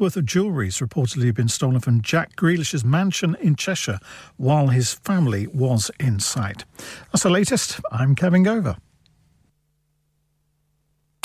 pounds worth of jewellery has reportedly been stolen from Jack Grealish's mansion in Cheshire while his family was in sight. That's the latest. I'm Kevin Gover.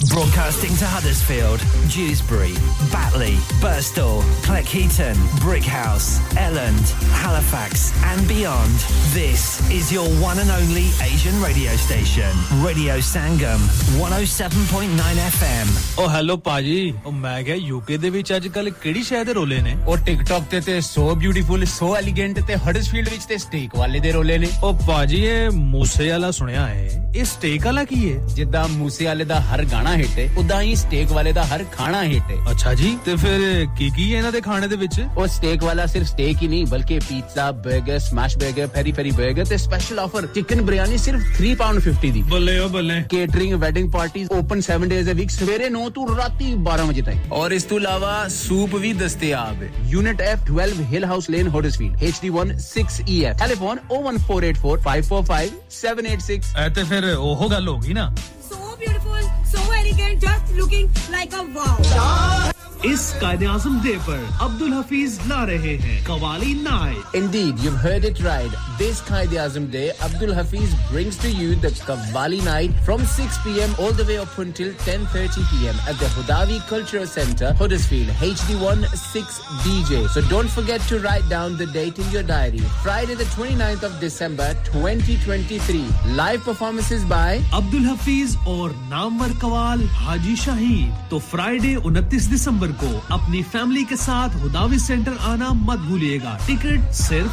Broadcasting to Huddersfield, Dewsbury, Batley, Birstall, Cleckheaton, Brickhouse, Elland, Halifax and beyond. This is your one and only Asian radio station, Radio Sangam, 107.9 FM. Oh hello Paji, I said UK de vich ajkal kedi shay de role ne? Oh TikTok te so beautiful, so elegant te Huddersfield vich te steak wale de role ne. Oh Paji ye moose wala sunaya hai. Ye steak wala ki hai? Jidda moose wale da har gaana hit hai udda hi steak wale da har khana hit hai acha ji te fir ki hai inna de khane de vich oh steak wala sirf steak hi nahi balki pizza burger smash burger peri peri burger te special offer chicken biryani sirf £3.50 di bolle oh bolle catering wedding parties open 7 days a week severe 9 to raati 12 baje tak aur is to ilawa soup bhi dastiyab hai unit F 12 Hill House Lane Huddersfield HD1 6EF telephone 01484 545 786 te fir oh gal ho gayi na So beautiful, so elegant, just looking like a wow. इस Quaid-e-Azam day पर अब्दुल हफीज ला रहे हैं कवाली नाय Indeed, you've heard it right. This Kaide-Azam Day, Abdul Hafiz brings to you the Kavali night from 6 p.m. all the way up until 10:30 p.m. at the Hudawi Cultural Center, Huddersfield, HD1 6DJ. So don't forget to write down the date in your diary. Friday the 29th of December 2023. Live performances by Abdul Hafiz or Naamwar Kawal Haji Shafi. So Friday 29 December को अपनी family के साथ हुदावी centre आना मत भूलिएगा ticket सिर्फ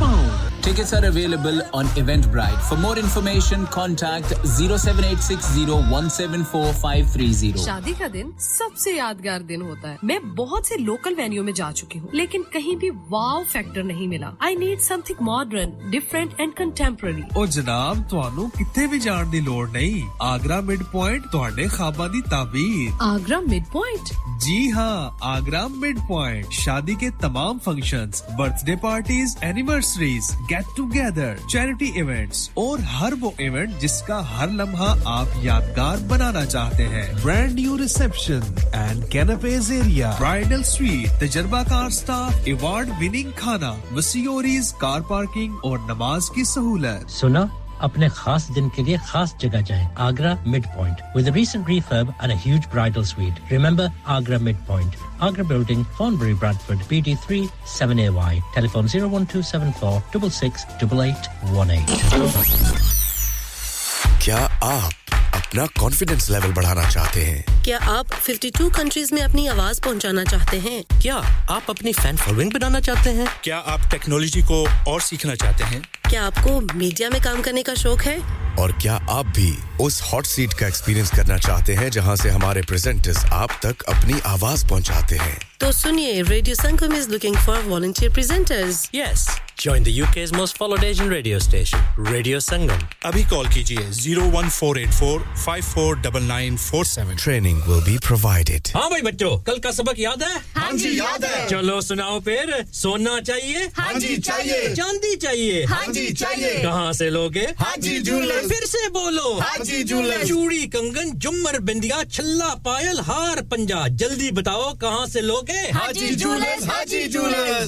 £5 Tickets are available on Eventbrite for more information contact 07860174530 शादी का दिन सबसे यादगार दिन होता है मैं बहुत से लोकल वेन्यू में जा चुकी हूं लेकिन कहीं भी वाव फैक्टर नहीं मिला I need something modern different and contemporary ओ जनाब ਤੁਹਾਨੂੰ ਕਿਤੇ ਵੀ ਜਾਣ ਦੀ ਲੋੜ ਨਹੀਂ ਆਗਰਾ ਮਿਡ ਪੁਆਇੰਟ ਤੁਹਾਡੇ ਖਾਬਾਂ ਦੀ ਤਾਬੀਰ ਆਗਰਾ ਮਿਡ ਪੁਆਇੰਟ जी हाँ आगरा मिडपॉइंट शादी के तमाम functions birthday parties anniversaries get together charity events और हर वो इवेंट जिसका हर लम्हा आप यादगार बनाना चाहते हैं brand new reception and कैनपेज area bridal suite तजुर्बाकार स्टाफ अवार्ड विनिंग खाना मसियोरीज कार पार्किंग और नमाज की सहूलत सुना अपने खास दिन के लिए खास जगह जाएं Agra midpoint with a recent refurb and a huge bridal suite remember Agra Midpoint Agra Building Thornbury Bradford BD3 7AY telephone 01274 668818 क्या आप अपना कॉन्फिडेंस लेवल बढ़ाना चाहते हैं क्या आप 52 कंट्रीज में अपनी आवाज पहुंचाना चाहते हैं क्या आप अपनी फैन फॉलोइंग बनाना चाहते हैं क्या आप टेक्नोलॉजी को और सीखना चाहते हैं क्या आपको मीडिया में काम करने का शौक है और क्या आप भी उस हॉट सीट का एक्सपीरियंस करना चाहते हैं जहां से हमारे प्रेजेंटर्स आप तक अपनी आवाज पहुंचाते हैं तो सुनिए radio Sangam is looking for volunteer presenters yes join the UK's most followed Asian radio station Radio Sangam abhi call kijiye 01484549947 training will be provided हाँ भाई बच्चों कल का सबक याद है हाँ जी याद है चलो सुनाओ फिर सोना चाहिए हाँ जी चाहिए चांदी चाहिए हाँ जी चाहिए कहां से लोगे हाजी जूलर्स फिर से बोलो हाजी जूलर्स चूड़ी कंगन झुमर बिंदिया छल्ला पायल हार पंजा जल्दी बताओ कहां से लोगे हाजी जूलर्स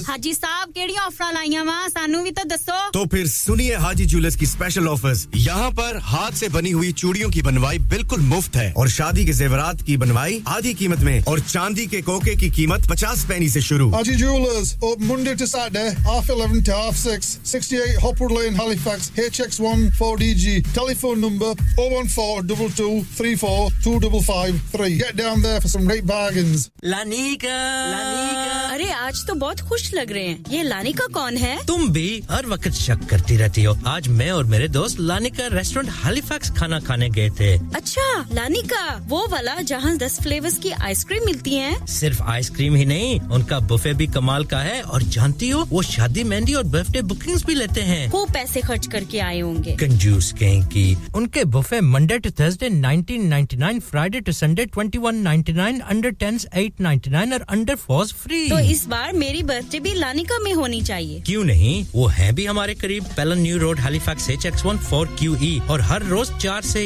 हाजी साहब केडी ऑफर लाईया वा सानू भी तो दसो तो फिर सुनिए हाजी जूलर्स की स्पेशल ऑफर्स यहां पर हाथ से बनी हुई चूड़ियों की बनवाई बिल्कुल मुफ्त है और शादी के ज़ेवरात की बनवाई आधी कीमत में और चांदी के कोके की कीमत 50 पैसे से शुरू Haji jewellers open Monday to Saturday half 11 to half 6 68 Hopwood Lane Halifax HX1 4DG Telephone number 01422342553. Get down there for some great bargains. Lanika. Lanika. अरे आज तो बहुत खुश लग रहे हैं। ये लानिका कौन है? तुम भी हर वक्त शक करती रहती हो। आज मैं और मेरे दोस्त लानिका रेस्टोरेंट हैलिफैक्स खाना खाने गए थे। अच्छा, लानिका, वो वाला जहां 10 फ्लेवर्स की आइसक्रीम मिलती हैं? सिर्फ आइसक्रीम ही नहीं, उनका बुफे भी कमाल का है और जानती हो, वो शादी मेहंदी और बर्थडे बुकिंग्स भी लेते हैं। खूब पैसे खर्च करके आए होंगे कंजूस कहीं की उनके buffet Monday to Thursday 1999 Friday to Sunday 2199 under 10s 899 और अंडर 4s फ्री तो इस बार मेरी बर्थडे भी लानिका में होनी चाहिए क्यों नहीं वो है भी हमारे करीब पेलन न्यू रोड हैलिफैक्स HX14QE और हर रोज 4 से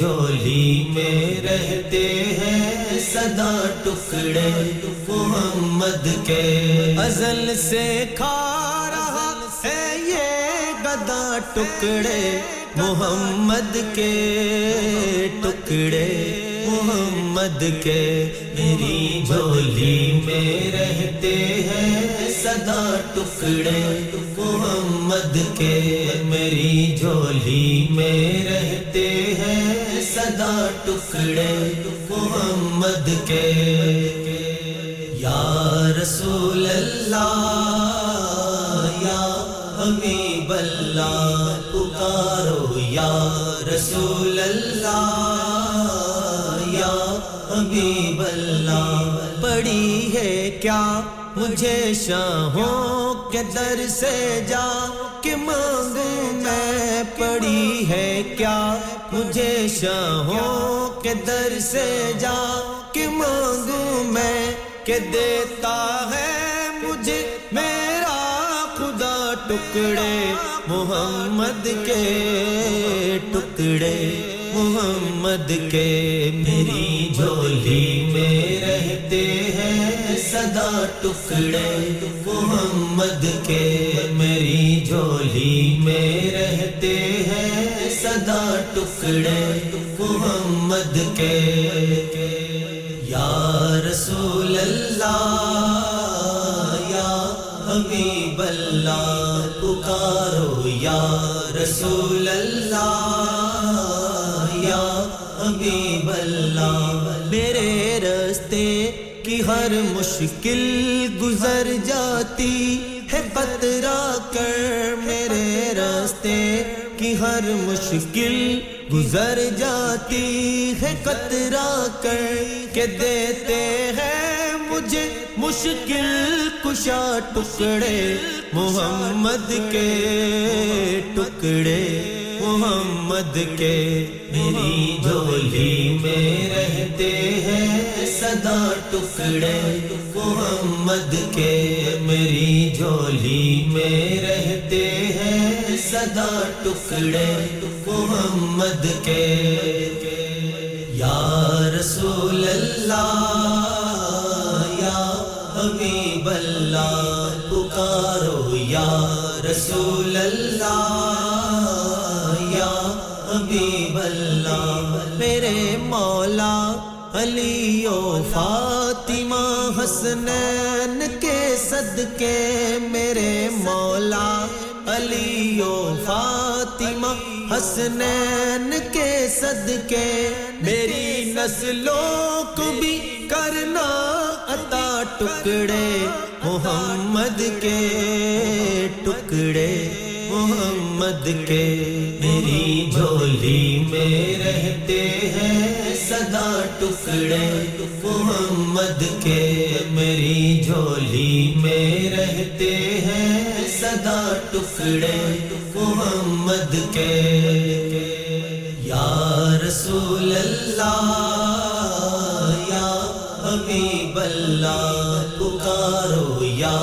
झोली में रहते हैं सदा टुकड़े मोहम्मद के अज़ल से खा रहा है ये गदा टुकड़े मोहम्मद के टुकड़े मोहम्मद के मेरी झोली में रहते हैं सदा टुकड़े मोहम्मद के मेरी झोली में रहते हैं सदा टुकड़े मोहम्मद के या रसूल अल्लाह या हबीब अल्लाह पुकारो या रसूल अल्लाह या हबीब अल्लाह पड़ी है क्या मुझे शाहों के दर से जा के मांगूं मैं पड़ी है क्या मुझे शाहों के दर से जा के मांगूं मैं के देता है मुझे मेरा खुदा टुकड़े मोहम्मद के टुकड़े मोहम्मद के मेरी झोली में रहते हैं सदा टुकड़े मोहम्मद के मेरी झोली में रहते हैं सदा टुकड़े मोहम्मद के या रसूल अल्लाह या हबीब अल्लाह पुकारो या रसूल अल्लाह या हबीब अल्लाह मेरे रास्ते की हर मुश्किल गुजर जाती है बतरा कर मेरे रास्ते की हर मुश्किल गुजर जाती है कतरा कर के देते हैं मुझे मुश्किल कुशा टुकड़े मोहम्मद के टुकड़े मोहम्मद के मेरी झोली में रहते हैं सदा टुकड़े मोहम्मद के मेरी झोली में रहते हैं सदा टुकड़े मोहम्मद के या रसूल अल्लाह या हबीब अल्लाह पुकारो या रसूल अल्लाह या हबीब अल्लाह मेरे मौला अली और फातिमा हसनैन के सदके मेरे मौला अली और फातिमा हसनैन के सदके मेरी नस्लों को भी करना अता टुकड़े मोहम्मद के टुकड़े मोहम्मद के मेरी झोली में रहते हैं सदा टुकड़े मोहम्मद के मेरी झोली में रहते हैं सदा टुकड़े मोहम्मद के या रसूल अल्लाह या हबीब अल्लाह पुकारो या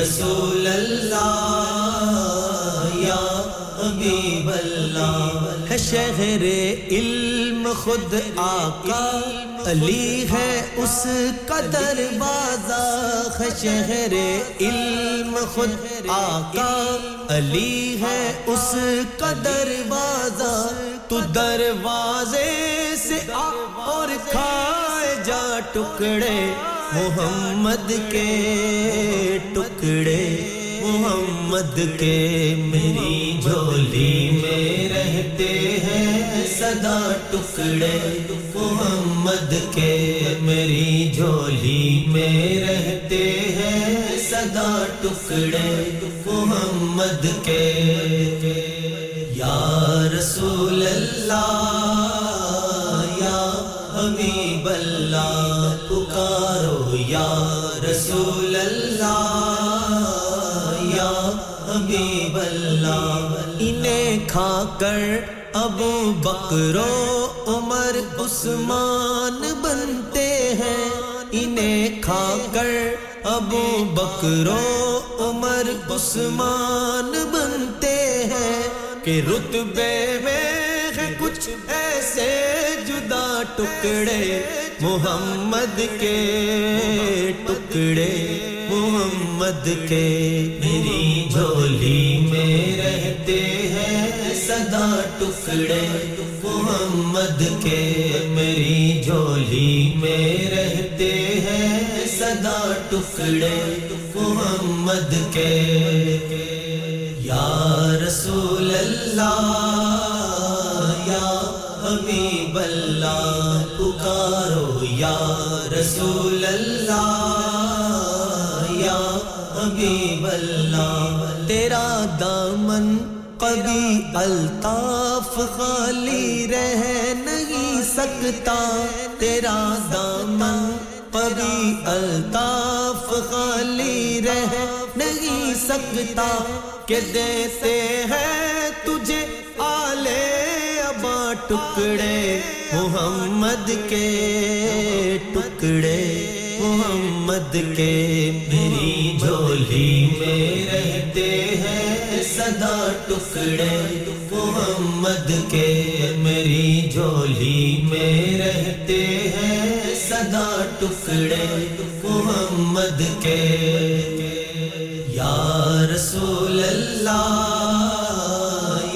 रसूल अल्लाह या हबीब अल्लाह है शहरे इल्म खुद आका अली है उसका दरवाजा है शहरे इल्म खुद आका अली है उसका दरवाजा तू दरवाजे से आ और खाए जा टुकड़े मोहम्मद के टुकड़े मोहम्मद के मेरी झोली में रहते हैं सदा टुकड़े मोहम्मद के मेरी झोली में रहते हैं सदा टुकड़े मोहम्मद के या रसूल अल्लाह या हबीब अल्लाह पुकारो या रसूल अल्लाह या हबीब अल्लाह इन्हें खाकर अबू बकर उमर उस्मान बनते हैं इन्हें खाकर अबू बकर उमर उस्मान बनते हैं कि रुतबे में है कुछ ऐसे जुदा टुकड़े मोहम्मद के टुकड़े मोहम्मद के मेरी झोली में रहते हैं सदा टुकड़े मोहम्मद के मेरी झोली में रहते हैं सदा टुकड़े मोहम्मद के या रसूल अल्लाह या हबीब अल्लाह पुकारो या रसूल अल्लाह या हबीब अल्लाह तेरा दामन कभी अल्ताफ खाली रह नहीं सकता तेरा दामन कभी अल्ताफ खाली रह नहीं सकता के देते हैं तुझे आले अबा टुकड़े मोहम्मद के टुकड़े मोहम्मद के मेरी झोली में रहते हैं सदा टुकड़े मोहम्मद के मेरी झोली में रहते हैं सदा टुकड़े मोहम्मद के या रसूल अल्लाह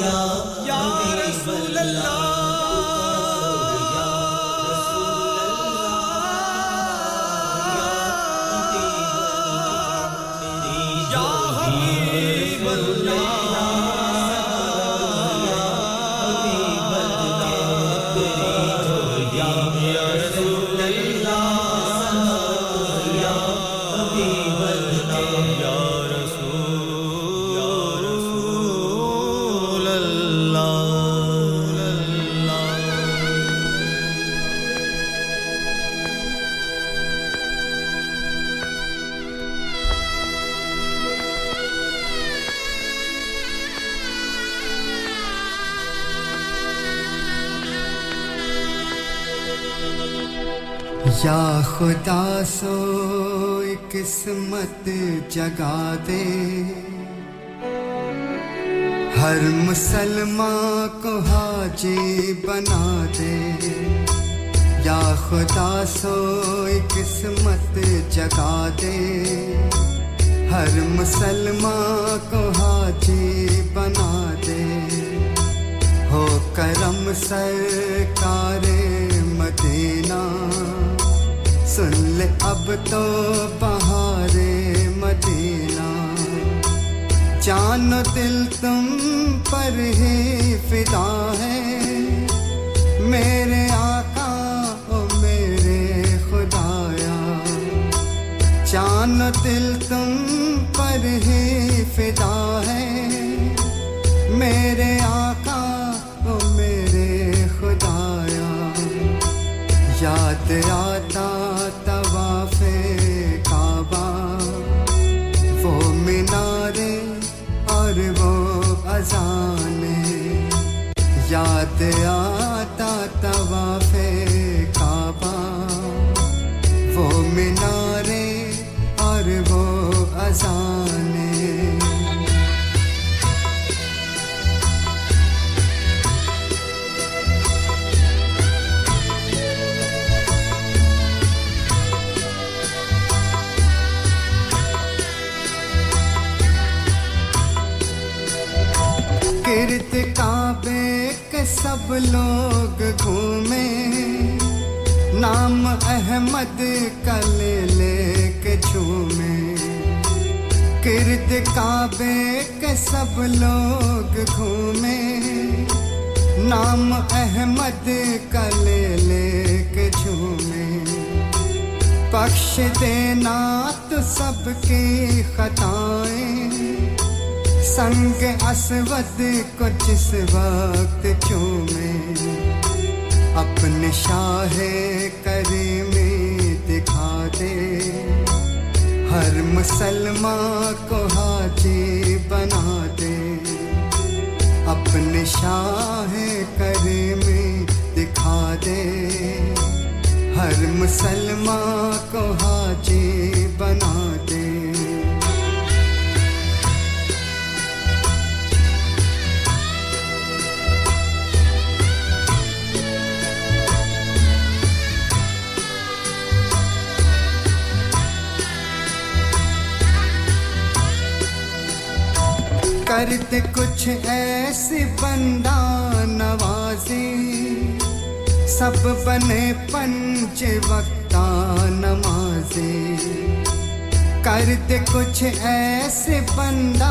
या रसूल अल्लाह या खुदा सो किस्मत जगा दे हर मुसलमान को हाजी बना दे या खुदा सो किस्मत जगा दे हर मुसलमान को हाजी बना दे हो करम सरकार मदीना सुन ले अब तो बहारे मदीना जानो दिल तुम पर ही फिदा है मेरे आका ओ मेरे खुदाया जानो दिल तुम पर ही फिदा है मेरे आका ओ मेरे खुदाया याद आता तवाफे काबा वो मिनारे और वो अजाने याद आता तवाफे काबा वो मिनारे और वो अजाने गिरत काबे के सब लोग घूमे नाम अहमद का ले लेके झूमे गिरद काबे के सब लोग घूमे नाम अहमद का ले के झूमे बख्श देना तो सबकी खताएं संग असवद को जिस वक्त चूमे अपने शाहे करीमे दिखा दे हर मुसलमान को हाजी बना दे अपने शाहे करीमे दिखा दे हर मुसलमान को हाजी बना दे करते कुछ ऐसे बंदा नवाजी सब बने पंच वक्ता नमाजी करते कुछ ऐसे बंदा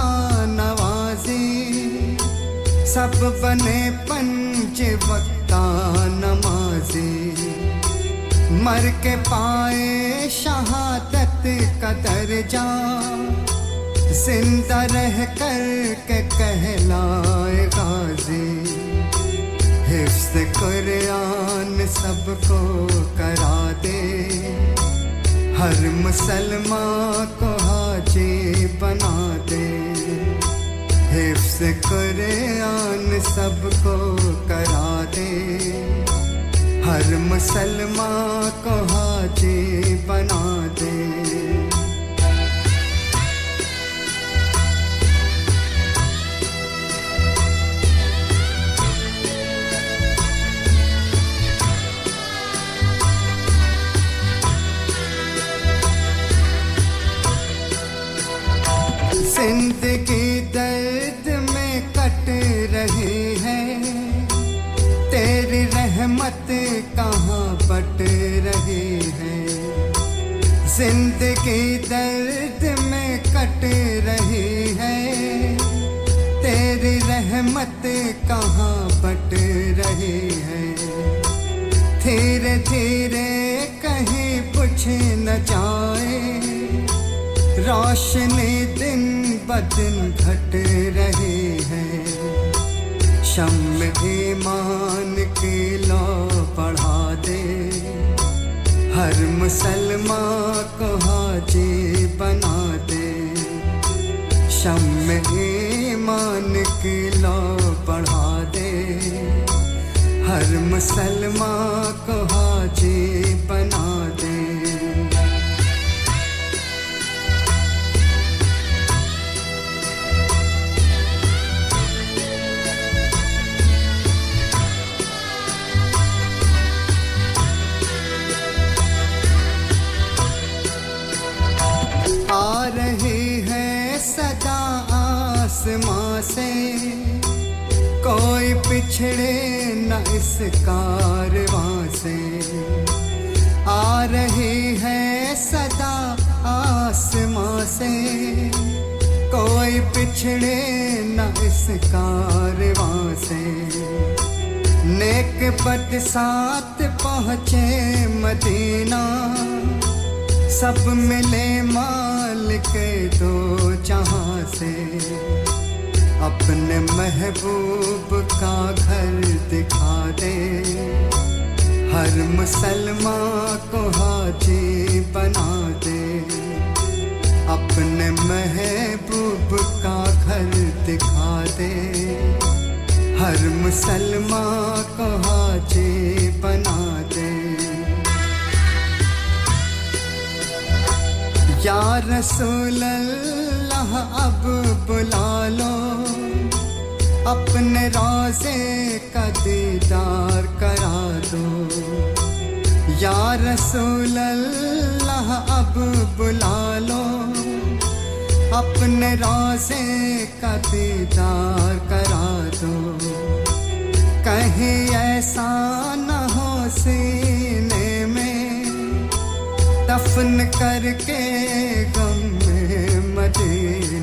नवाजी सब बने पंच वक्ता नमाजी मर के पाए शहादत का दर्जा जिंदा रह कर के कहलाए गाजी हिफ्ज़ कुरान सबको करा दे हर मुसलमान को हाजी बना दे हिफ्ज़ कुरान सबको करा दे हर मुसलमान को हाजी बना दे जिंदगी दर्द में कट रही है तेरी रहमत कहाँ बट रही है जिंदगी दर्द में कट रही है तेरी रहमत कहाँ बट रही है धीरे धीरे कहीं कुछ न जाए रोशनी दिन ब दिन घट रही है शम्म ईमान की लौ बढ़ा दे हर मुसलमान को हाजी बना दे शम्म ईमान की लौ बढ़ा दे हर मुसलमान को हाजी बना दे आ रही है सदा आसमां से कोई पिछड़े न इस कारवां से आ रही है सदा आसमां से कोई पिछड़े न इस कारवां से नेक बद साथ पहुँचे मदीना सब मिले मालिक दो जहां से अपने महबूब का घर दिखा दे हर मुसलमान को हाजी बना दे अपने महबूब का घर दिखा दे हर मुसलमान को हाजी बना दे या रसूल अल्लाह अब बुला लो अपने रोज़े का दीदार करा दो या रसूल अल्लाह अब बुला लो अपने रोज़े का दीदार करा दो कहीं ऐसा न हो सीने में दफन करके गम में मदे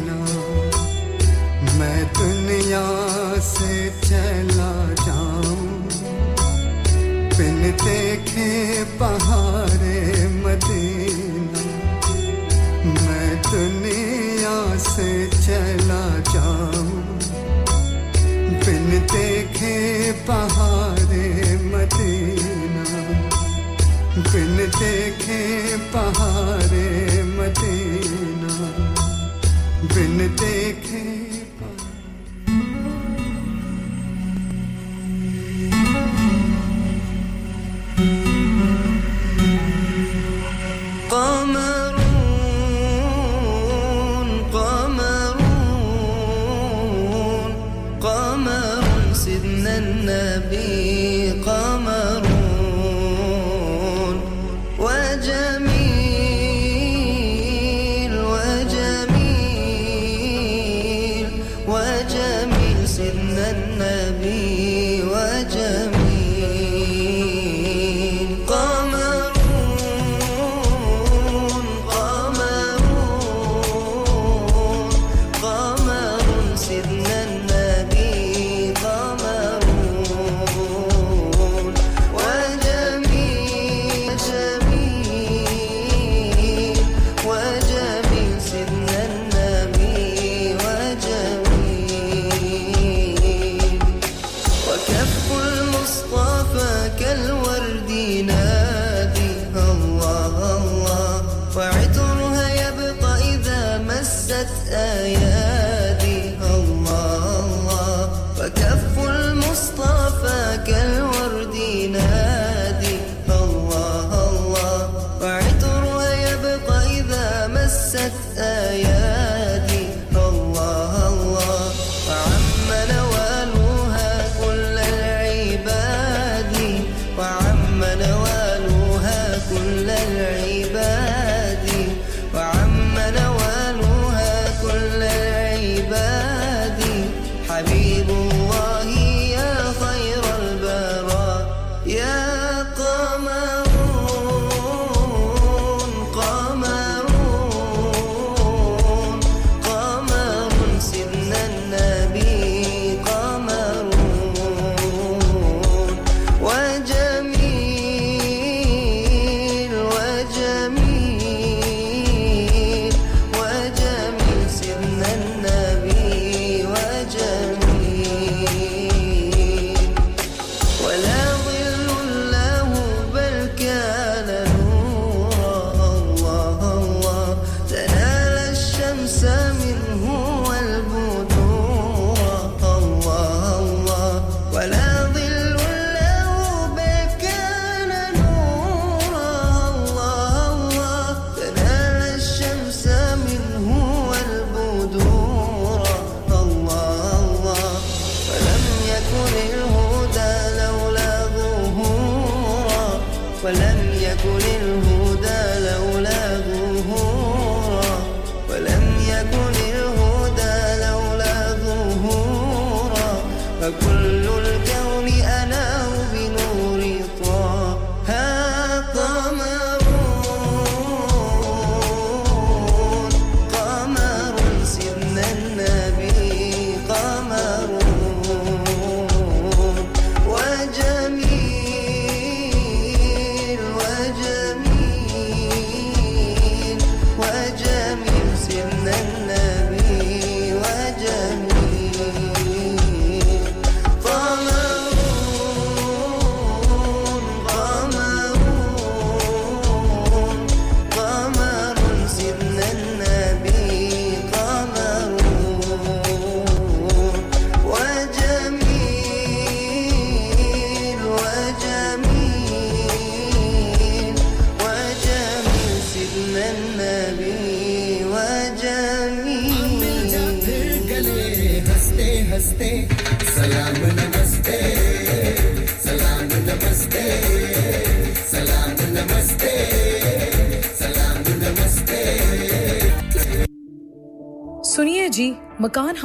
जी मकान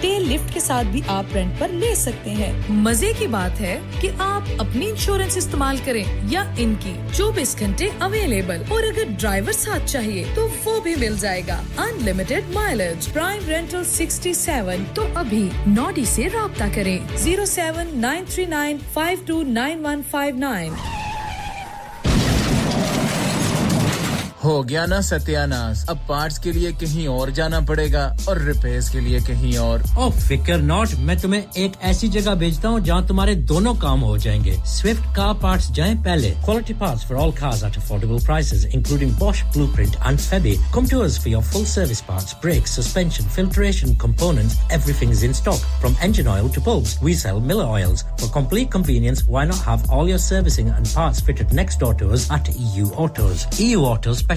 टेल लिफ्ट के साथ भी आप रेंट पर ले सकते हैं। मजे की बात है कि आप अपनी इंश्योरेंस इस्तेमाल करें या इनकी 24 घंटे अवेलेबल, और अगर ड्राइवर साथ चाहिए तो वो भी मिल जाएगा। Unlimited mileage, prime rental 67। तो अभी नॉडी से राब्ता करें 07939529159। हो गया ना सत्यानाश, अब पार्ट्स के लिए कहीं और जाना पड़ेगा और रिपेयर्स के लिए कहीं और। ओ फिकर नॉट, मैं तुम्हें एक ऐसी जगह भेजता हूँ जहाँ तुम्हारे दोनों काम हो जाएंगे। स्विफ्ट कार पार्ट्स जाएं पहले। Quality parts for all cars at affordable prices, including Bosch, Blueprint and Febby. Come to us for your full service parts, brakes, suspension, filtration, components. Everything is in stock, from engine oil to bulbs. We sell Miller oils. For complete convenience, why not have all your servicing and parts fitted next door to us at EU Autos. EU Autos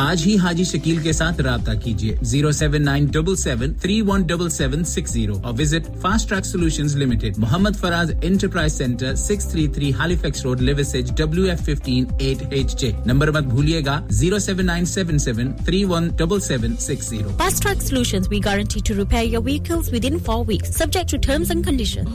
आज ही हाजी शकील के साथ राब्ता कीजिए 07977317760 और visit fast track solutions limited, Mohammad Faraz enterprise centre, 633 Halifax road, Liversedge, WF15 8HJ। Number मत भूलिएगा 07977317760. Fast Track Solutions, we guarantee to repair your vehicles within 4 weeks, subject to terms and conditions.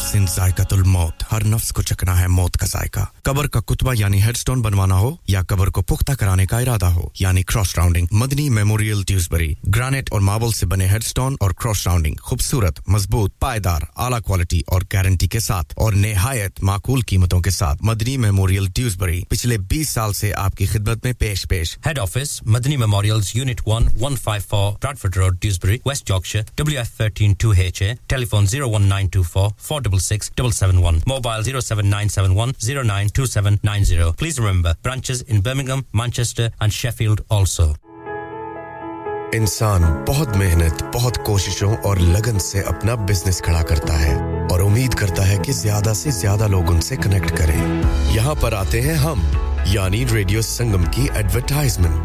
सिन जायकातुल मौत, हर नफ्स को चखना है मौत का जायका। कब्र का कुतबा यानी हेडस्टोन बनवाना हो या कब्र को पुख्ता कराने का इरादा हो यानी cross rounding. Madani memorial Dewsbury, granite और मार्बल से बने हेडस्टोन और क्रॉस राउंडिंग खूबसूरत, मजबूत, पायदार, आला क्वालिटी और गारंटी के साथ और निहायत माकूल कीमतों के साथ। मदनी मेमोरियल ड्यूसबरी पिछले 20 साल से आपकी खिदमत में पेश। Head office Madani memorials, unit 1, 154 Bradford road, Dewsbury, West Yorkshire, WF13 2HA। Telephone 01924 66771, mobile 07971092790. Please remember, branches in Birmingham, Manchester and Sheffield also. इंसान बहुत मेहनत, बहुत कोशिशों और लगन से अपना बिजनेस खड़ा करता है और उम्मीद करता है कि ज्यादा से ज्यादा लोग उनसे कनेक्ट करें। यहाँ पर आते हैं हम, यानी रेडियो संगम की एडवर्टाइजमेंट।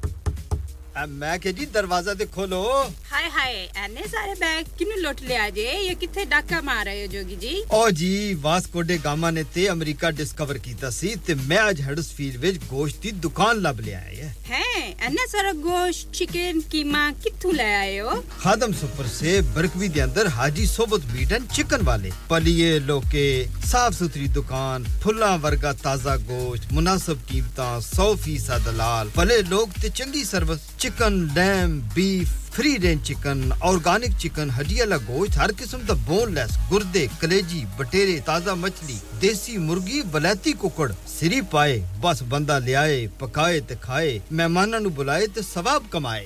मैं कह जी दरवाजा ते खोलो। हाय हाय, एने सारे बैग किने लुट ले आजे? ये किथे डाका मार रहे हो जोगी जी? ओ जी, वास्को डे गामा ने ते अमेरिका डिस्कवर कीता सी ते मैं आज हडर्सफील्ड विच गोश्त दी दुकान लब ले आया है। एने सारा गोश्त, चिकन, कीमा किथू ले आए हो? खादम सुपर से बरकवी दे अंदर हाजी सोबत मीट एंड चिकन वाले, पलिए लोके, साफ सुथरी दुकान, फुल्ला वर्गा ताजा गोश्त, मुनासिब कीमतां, 100% दलाल, भले लोग ते चंगी service. Chicken, lamb, beef, free range chicken, organic chicken, हड्डियां ला गोश्त, हर किस्म दा boneless, गुर्दे, कलेजी, बटेरे, ताजा मछली, देसी मुर्गी, बलैती कुकड़, सिरी पाए, बस बंदा ले आए, पकाए ते खाए, मेहमानां नु बुलाए ते सवाब कमाए।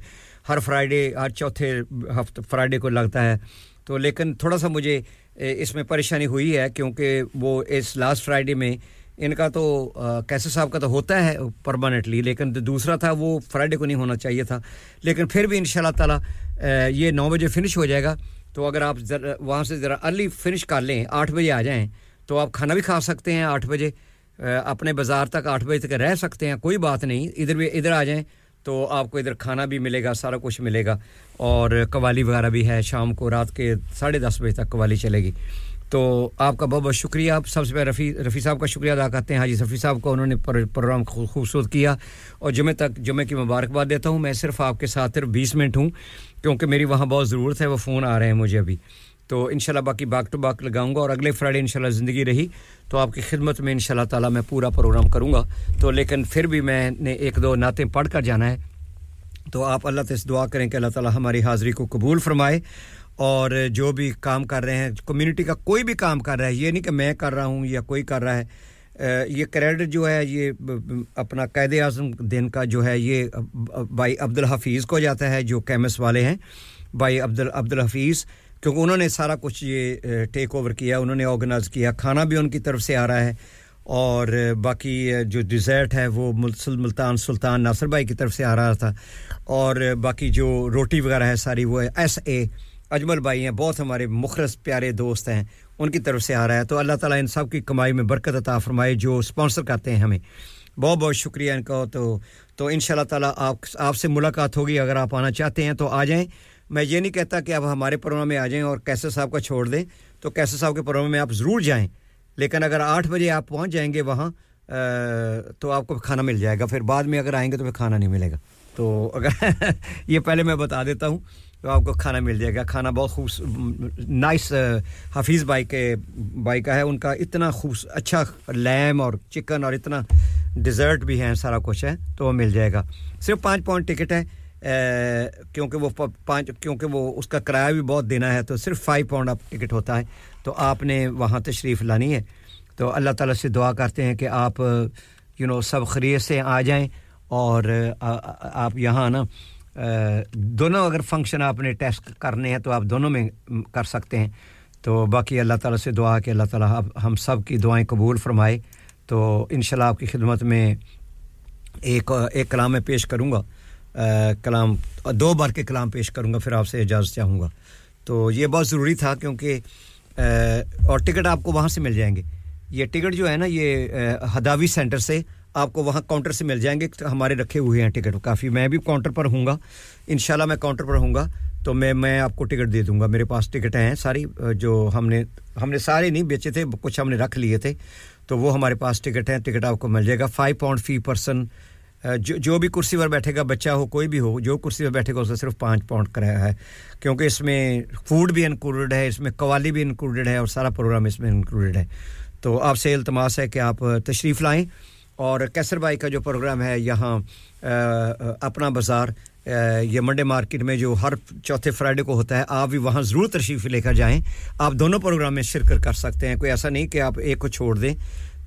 हर फ्राइडे हर चौथे हफ्ते फ्राइडे को लगता है तो लेकिन थोड़ा सा मुझे इसमें परेशानी हुई है क्योंकि वो इस लास्ट फ्राइडे में इनका तो कैसे साहब का तो होता है परमानेंटली लेकिन दूसरा था वो फ्राइडे को नहीं होना चाहिए था लेकिन फिर भी इंशाल्लाह ताला ये 9 बजे फिनिश हो जाएगा तो अगर आप वहां से ज़रा अर्ली फिनिश कर लें 8 बजे आ जाएं तो आप खाना भी खा सकते हैं 8 बजे अपने बाज़ार तक 8 बजे तक रह सकते हैं कोई बात नहीं इधर आ जाएं तो आपको इधर खाना भी मिलेगा सारा कुछ मिलेगा और कवाली वगैरह भी है शाम को रात के 10:30 बजे तक कवाली चलेगी तो आपका बहुत-बहुत शुक्रिया आप सबसे पहले रफ़ी साहब का शुक्रिया अदा करते हैं हाजी शफी साहब का उन्होंने प्रोग्राम खूबसूरत किया और जुमे की मुबारकबाद देता हूं मैं सिर्फ आपके साथ सिर्फ 20 मिनट हूं क्योंकि मेरी वहां बहुत ज़रूरत है वो फ़ोन आ रहे हैं मुझे अभी तो इंशाल्लाह बाकी बैक टू बैक लगाऊंगा और अगले फ्राइडे इंशाल्लाह ज़िंदगी रही तो आपकी खिदमत में इंशाल्लाह ताला मैं पूरा प्रोग्राम करूंगा तो लेकिन फिर भी मैंने 1-2 नातें पढ़कर जाना है तो आप अल्लाह से दुआ करें कि अल्लाह ताला हमारी हाज़िरी को कबूल फरमाए और जो भी काम कर रहे हैं कम्युनिटी का कोई भी काम कर रहा है ये नहीं कि मैं कर रहा हूं या कोई कर रहा है ये क्रेडिट जो है ये अपना क़ायद-ए-आज़म दिन का जो है ये भाई अब्दुल हफ़ीज़ को जाता है जो केमिस्ट वाले हैं भाई अब्दुल हफ़ीज़ क्योंकि उन्होंने सारा कुछ ये टेक ओवर किया उन्होंने ऑर्गेनाइज किया खाना भी उनकी तरफ से आ रहा है और बाकी जो डिज़र्ट है वो मुल्तान सुल्तान नासिर भाई की तरफ से आ रहा था और बाकी जो रोटी वगैरह है सारी वो SA अजमल भाई हैं बहुत हमारे मुखरस प्यारे दोस्त हैं उनकी तरफ से आ रहा है तो अल्लाह ताला इन सब की कमाई में बरकत अता फरमाए जो स्पॉन्सर करते हैं हमें बहुत-बहुत शुक्रिया इनका तो इंशाल्लाह ताला आपसे मुलाकात होगी अगर आप आना चाहते हैं तो आ जाएं मैं ये नहीं कहता कि आप हमारे प्रोग्राम में आ जाएं और कैसर साहब का छोड़ दें तो कैसर साहब के प्रोग्राम में आप जरूर जाएं लेकिन अगर 8 बजे आप पहुंच जाएंगे वहां तो आपको खाना मिल जाएगा फिर बाद में अगर आएंगे तो फिर खाना नहीं मिलेगा तो अगर ये पहले मैं बता देता हूं तो आपको खाना मिल जाएगा खाना बहुत खूब नाइस हफीज भाई का है उनका इतना खूब अच्छा लैम और चिकन और इतना डिजर्ट भी है सारा कुछ है तो वो मिल जाएगा सिर्फ 5 पाउंड टिकट है क्योंकि वो उसका किराया भी बहुत देना है तो सिर्फ 5 पाउंड आप टिकट होता है तो आपने वहां तशरीफ लानी है तो अल्लाह ताला से दुआ करते हैं कि आप यू नो सब खैरियत से आ जाएं और आप यहां ना दोनों अगर फंक्शन आपने टेस्ट करने हैं तो आप दोनों में कर सकते हैं तो बाकी अल्लाह ताला से दुआ है कि अल्लाह ताला हम सब की दुआएं कबूल फरमाए तो इंशाल्लाह आपकी खिदमत में एक कलाम मैं पेश करूंगा कलाम दो बार के कलाम पेश करूंगा फिर आपसे इजाजत चाहूंगा तो ये बहुत जरूरी था क्योंकि और टिकट आपको वहां से मिल जाएंगे ये टिकट जो है ना ये हदावी सेंटर से आपको वहां काउंटर से मिल जाएंगे हमारे रखे हुए हैं टिकट काफी मैं भी काउंटर पर हूंगा इंशाल्लाह मैं काउंटर पर हूंगा तो मैं आपको टिकट दे दूंगा मेरे पास टिकट हैं सारी जो हमने सारे नहीं बेचे थे कुछ हमने रख लिए थे तो वो हमारे पास टिकट हैं टिकट आपको मिल जाएगा 5 पाउंड फी पर्सन जो भी कुर्सी पर बैठेगा बच्चा हो कोई भी हो जो कुर्सी पर बैठेगा उसका सिर्फ 5 पाउंड किराया है क्योंकि इसमें फूड भी इंक्लूडेड है इसमें कवाली भी इंक्लूडेड है और सारा प्रोग्राम इसमें इंक्लूडेड है तो आपसे इल्तमास है कि आप तशरीफ लाएं और कैसर भाई का जो प्रोग्राम है यहां अपना बाजार ये मंडे मार्केट में जो हर चौथे फ्राइडे को होता है आप भी वहां जरूर तशरीफ लेकर जाएं आप दोनों प्रोग्राम में शिरकत कर सकते हैं कोई ऐसा नहीं कि आप एक को छोड़ दें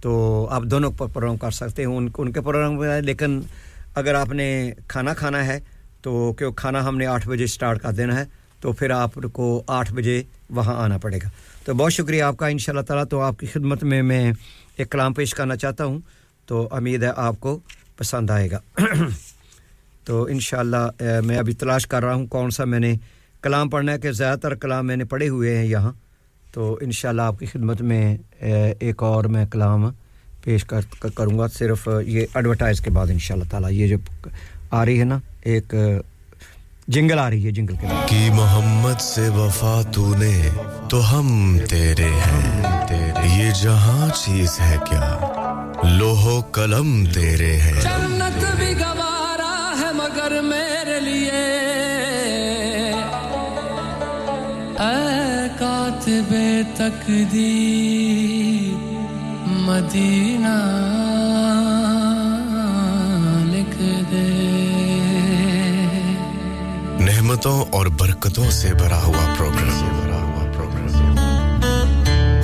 तो आप दोनों प्रोग्राम कर सकते हैं उनके प्रोग्राम में लेकिन अगर आपने खाना खाना है तो क्यों खाना हमने 8 बजे स्टार्ट कर देना है तो फिर आपको 8 बजे वहां आना पड़ेगा तो बहुत शुक्रिया आपका इंशाल्लाह ताला तो आपकी खिदमत में मैं एक कलाम पेश करना चाहता हूं तो उम्मीद है आपको पसंद आएगा तो इंशाल्लाह मैं अभी तलाश कर रहा हूं कौन सा मैंने कलाम पढ़ना है कि ज्यादातर कलाम मैंने पढ़े हुए हैं यहां तो इंशाल्लाह आपकी खिदमत में एक और मैं कलाम पेश करूंगा सिर्फ ये एडवर्टाइज के बाद इंशाल्लाह ताला ये जो आ रही है ना एक जिंगल आ रही है जिंगल के बाद कि मोहम्मद से वफा तूने तो हम तेरे हैं ये जहां चीज है क्या लोहो कलम तेरे हैं जन्नत भी गवारा है मगर मेरे लिए ऐ कातिबे तकदीर मदीना लिख दे नेमतों और बरकतों से भरा हुआ प्रोग्राम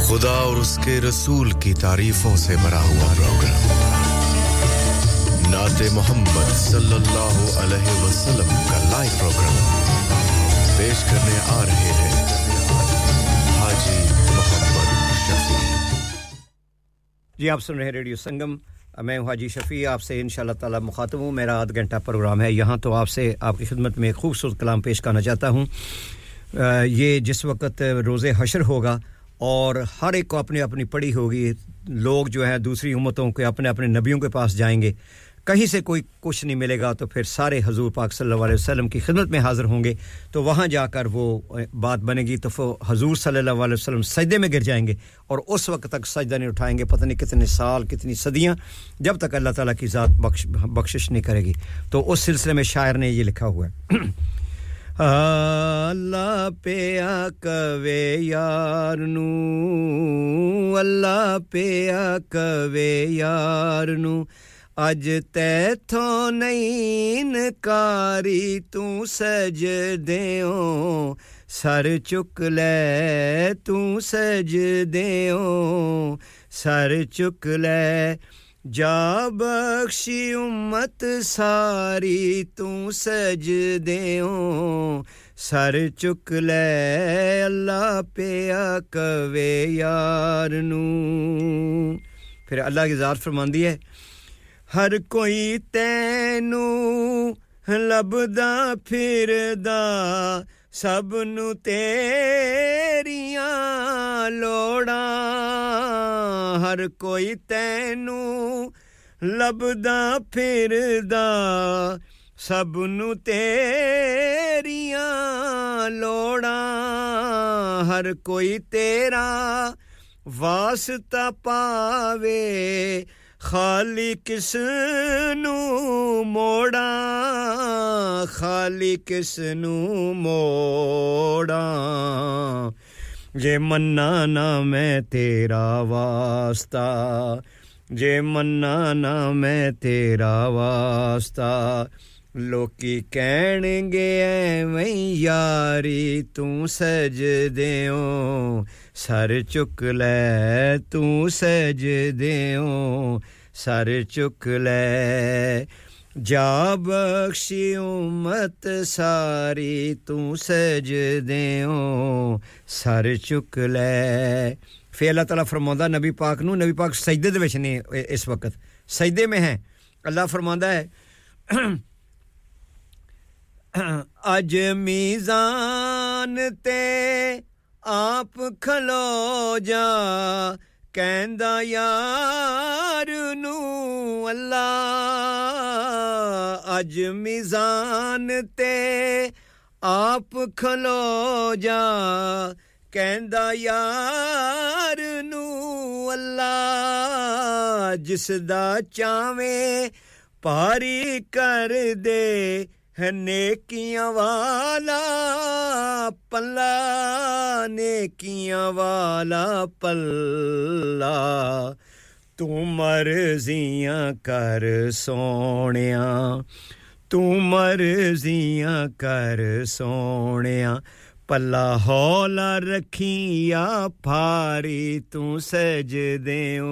खुदा और उसके रसूल की तारीफों से भरा हुआ प्रोग्राम नाते मोहम्मद सल्लल्लाहु अलैहि वसल्लम का लाइव प्रोग्राम पेश करने आ रहे हैं हाजी मोहम्मद शफी जी आप सुन रहे हैं रेडियो संगम मैं हूं हाजी शफी आपसे इंशाल्लाह ताला मुखातिब हूं मेरा आधा घंटा प्रोग्राम है यहां तो आपसे आपकी खिदमत में खूबसूरत कलाम पेश करना चाहता हूं ये जिस वक्त रोज़े हशर होगा और हर एक को अपनी अपनी पड़ी होगी लोग जो हैं दूसरी उम्मतों के अपने अपने नबियों के पास जाएंगे कहीं से कोई कुछ नहीं मिलेगा तो फिर सारे हुजूर पाक सल्लल्लाहु अलैहि वसल्लम की खिदमत में हाजिर होंगे तो वहां जाकर वो बात बनेगी तो हुजूर सल्लल्लाहु अलैहि वसल्लम सजदे में गिर जाएंगे और उस वक्त तक सजदा नहीं उठाएंगे पता नहीं कितने साल कितनी सदियां जब तक अल्लाह ताला की जात बख्शिश नहीं करेगी तो उस सिलसिले में शायर ने ये लिखा हुआ है Allah pe akave yaar nu Allah pe akave yaar nu Aj taitho nahin kari tu sajdeon Sar chuk le tu sajdeon Sar chuk le Ja bakshi ummat sari tu sajdeon sar chuk le allah pe akave yaar nu phir allah ki zaat farmandi hai har koi tainu labda firda sab nu teriyan loda har koi tainu ਲੱਭਦਾ ਫਿਰਦਾ ਸਭ ਨੂੰ ਤੇਰੀਆਂ ਲੋੜਾਂ ਹਰ ਕੋਈ ਤੇਰਾ ਵਾਸਤਾ ਪਾਵੇ ਖਾਲਿਕ ਇਸ ਨੂੰ ਮੋੜਾਂ ਖਾਲਿਕ ਇਸ ਨੂੰ ਮੋੜਾਂ ਜੇ ਮੰਨਾ ਨਾ ਮੈਂ ਤੇਰਾ ਵਾਸਤਾ ਜੇ ਮੰਨਾ ਨਾ ਮੈਂ ਤੇਰਾ ਵਾਸਤਾ ਲੋਕੀ ਕਹਿਣਗੇ ਐਵੇਂ ਯਾਰੀ ਤੂੰ ਸਜਦਿਓ ਸਰ ਚੁੱਕ ਲੈ ਤੂੰ ਸਜਦਿਓ ਸਰ ਚੁੱਕ ਲੈ ਜਾ ਬਖਸ਼ੀ ਉਮਤ ਸਾਰੀ ਤੂੰ ਸਜਦਿਓ ਸਰ ਚੁੱਕ ਲੈ फिर अल्लाह ताला फरमांदा नबी पाक नु नबी पाक सजदे दे विच ने इस वक्त सजदे में हैं अल्लाह फरमांदा है आज मीज़ान ते आप खलो जा कहंदा यार नु अल्लाह आज मीज़ान ते आप खलो जा कहंदा यार नू अल्लाह जिसदा चावे पारी कर दे है नेकियां वाला पल्ला नेकियां वाला पल्ला तू मर्जियां कर सोनिया तू मर्जियां कर सोनिया पल्ला हौला रखिया भारी तू सजदेओ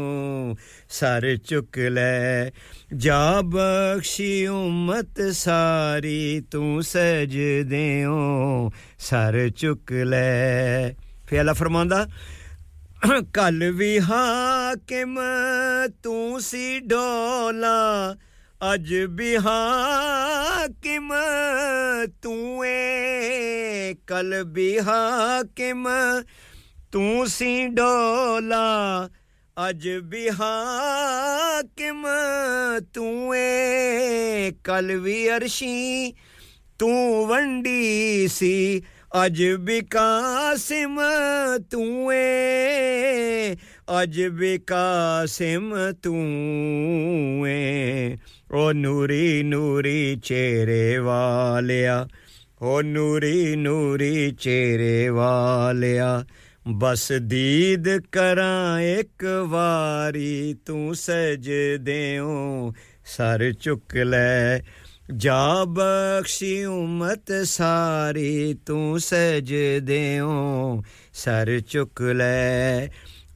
सर चुक ले जा बख्शी उम्मत सारी तू सजदेओ सर चुक ले फिर अल्लाह फरमांदा कल भी हाकिम तू सी डोला आज भी हाकिम तू है कल भी हाकिम तू सी डोला आज भी हाकिम तू है कल भी अर्शी तू वंडी सी आज भी कासिम तू है आज भी कासिम तू है ओ नूरी नूरी चेहरे वालिया ओ नूरी नूरी चेहरे वालिया बस दीद करा एक वारी तू सजदेओ सर चुक ले जा बख्शी उम्मत सारी तू सजदेओ सर चुक ले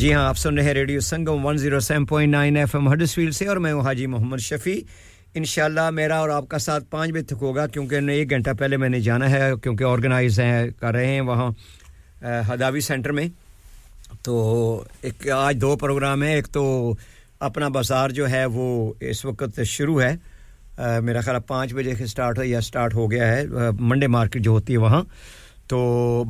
जी हां आप सुन रहे हैं रेडियो संगम 107.9 एफएम हडर्सफील्ड से और मैं हूं हाजी मोहम्मद शफी इंशाल्लाह मेरा और आपका साथ 5 बजे तक होगा क्योंकि 1 घंटा पहले मैंने जाना है क्योंकि ऑर्गेनाइज कर रहे हैं वहां हदावी सेंटर में तो एक आज 2 प्रोग्राम है एक तो अपना बाजार जो है वो इस वक्त शुरू है मेरा ख्याल 5 बजे से स्टार्ट हो या स्टार्ट हो गया है मंडे मार्केट जो होती है वहां तो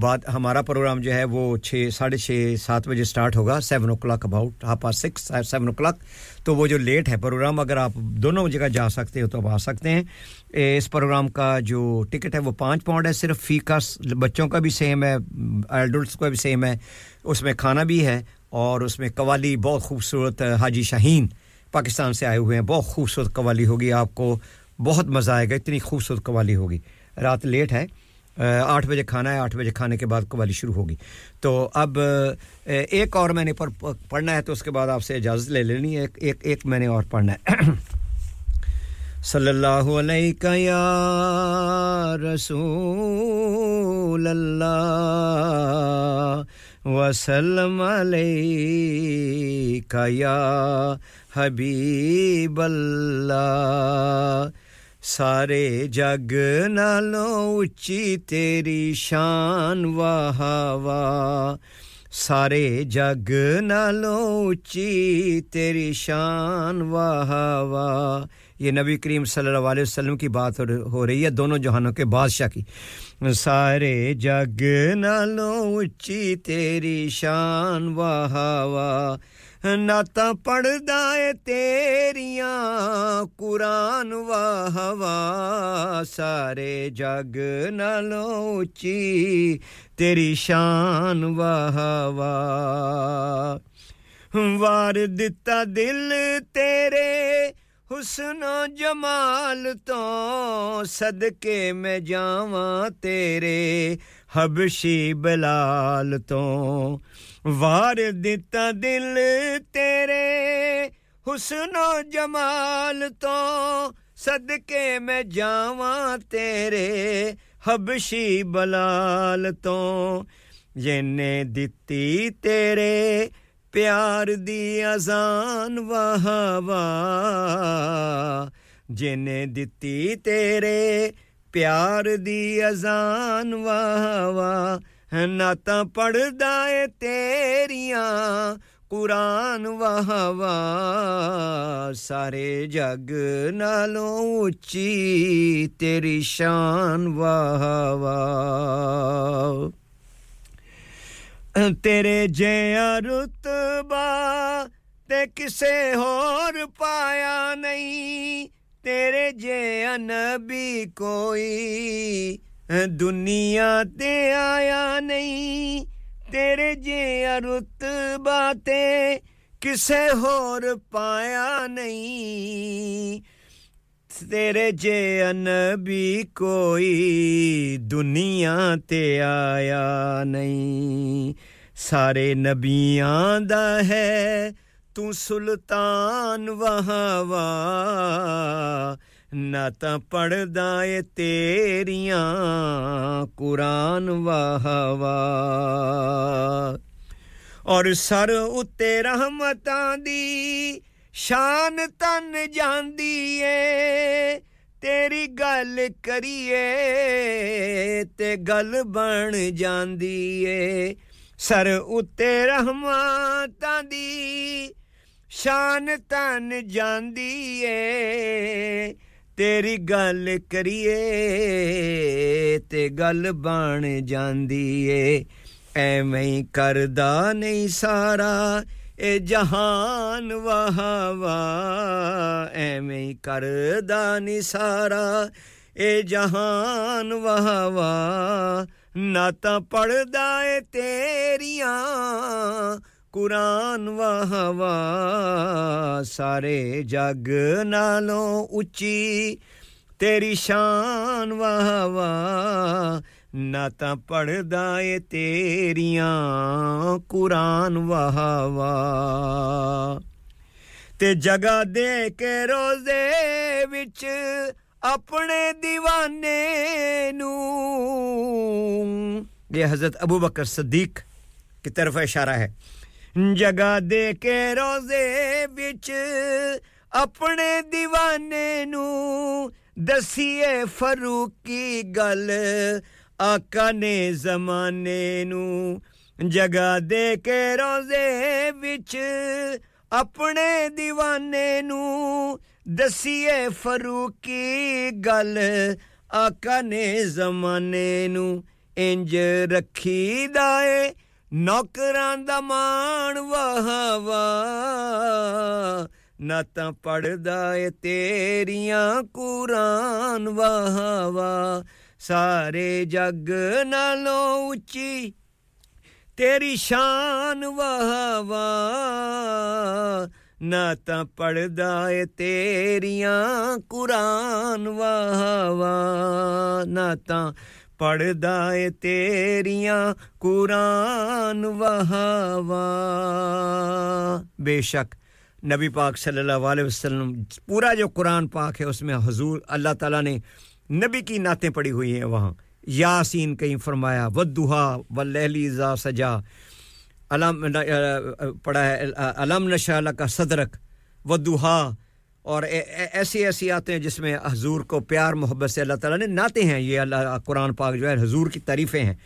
बाद हमारा प्रोग्राम जो है वो 6:30 7 बजे स्टार्ट होगा 7 o'clock अबाउट 6:30 7 o'clock तो वो जो लेट है प्रोग्राम अगर आप दोनों जगह जा सकते हो तो आप आ सकते हैं इस प्रोग्राम का जो टिकट है वो £5 है सिर्फ फी का बच्चों का भी सेम है एडल्ट्स का भी सेम है उसमें खाना भी है और उसमें कवाली बहुत खूबसूरत हाजी शाहीन पाकिस्तान से आए हुए हैं बहुत खूबसूरत कवाली होगी आपको बहुत मजा आएगा इतनी खूबसूरत कवाली होगी रात लेट है 8 बजे खाना है 8 बजे खाने के बाद कवाली शुरू होगी तो अब एक और मैंने पर पढ़ना है तो उसके बाद आपसे इजाजत ले लेनी है एक मैंने और पढ़ना है सल्लल्लाहु अलैका या रसूल अल्लाह व सल्लम अलैका या हबीब अल्लाह सारे जग नालों ऊंची तेरी शान वाहवा सारे जग नालों ऊंची तेरी शान वाहवा ये नबी करीम सल्लल्लाहु अलैहि वसल्लम की बात हो रही है दोनों जहानों के बादशाह की सारे जग नालों ऊंची तेरी शान वाहवा नाता पढ़दा है तेरियां कुरान वाहवा सारे जग नालों ऊंची तेरी शान वाहवा वार दिता दिल तेरे हुस्नो जमाल तो सदके मैं जावां तेरे हबशी बिलाल तो वार दिता दिल तेरे हुस्नो जमाल तो सदके मैं जावां तेरे हबशी बिलाल तो जिन्ने दित्ती तेरे प्यार दी अज़ान वाहवा जिने दित्ती तेरे प्यार दी अज़ान वाहवा नाता पढ़दा है तेरियां कुरान वाहवा सारे जग नालों ऊंची तेरी शान वाहवा तेरे जया रुतबा ते किसे होर पाया नहीं तेरे जया नबी कोई दुनिया ते आया नहीं तेरे जया रुतबा ते किसे होर पाया नहीं तेरे जया नबी कोई दुनिया ते आया नहीं सारे नबियां दा है तू सुल्तान वहावा नाता पढ़दा ए तेरियां कुरान वहावा और सर उते रहमतां दी शान तन जांदी ए तेरी गल करिए ते गल बन जांदी ए सर उते रहमतां दी शान तन जांदी ए तेरी गल करिए ते गल बन जांदी ए ऐवें करदा नहीं सारा ए जहान वाहवा ऐवें करदा नहीं सारा ए जहान वाहवा नाता पढ़दा ए तेरियां कुरान वाहवा सारे जग नालों ऊंची तेरी शान वाहवा नाता पढ़दा ए तेरियां कुरान वाहवा ते जगह दे के रोजे विच अपने दीवाने नू ये हजरत अबू बकर सिद्दीक की तरफ इशारा है जगह दे के रोजे विच अपने दीवाने नू दसिए फरूक की गल आका ने ज़माने नू जगह दे के रोजे विच अपने दीवाने नू दसिए फरूक की गल आका ने ज़माने नू इंज रखी दाए नौकरां दा मान वाहवा नाता पढ़दा ए तेरियां कुरान वाहवा सारे जग नालों ऊंची तेरी शान वाहवा नाता पढ़दा ए तेरियां कुरान वाहवा नाता पढ़दा ए तेरियां कुरान वाहवा बेशक नबी पाक सल्लल्लाहु अलैहि वसल्लम पूरा जो कुरान पाक है उसमें हुजूर अल्लाह ताला ने नबी की नातें पड़ी हुई हैं वहां यासीन कहीं फरमाया वद्दुहा वल्लैली जा सजा अलम पढ़ा है अलम नशा लका सदरक वदुहा और ऐसी आते जिसमें हुजूर को प्यार मोहब्बत से अल्लाह ताला ने नाते हैं ये अल्लाह कुरान पाक जो है हुजूर की तारीफें हैं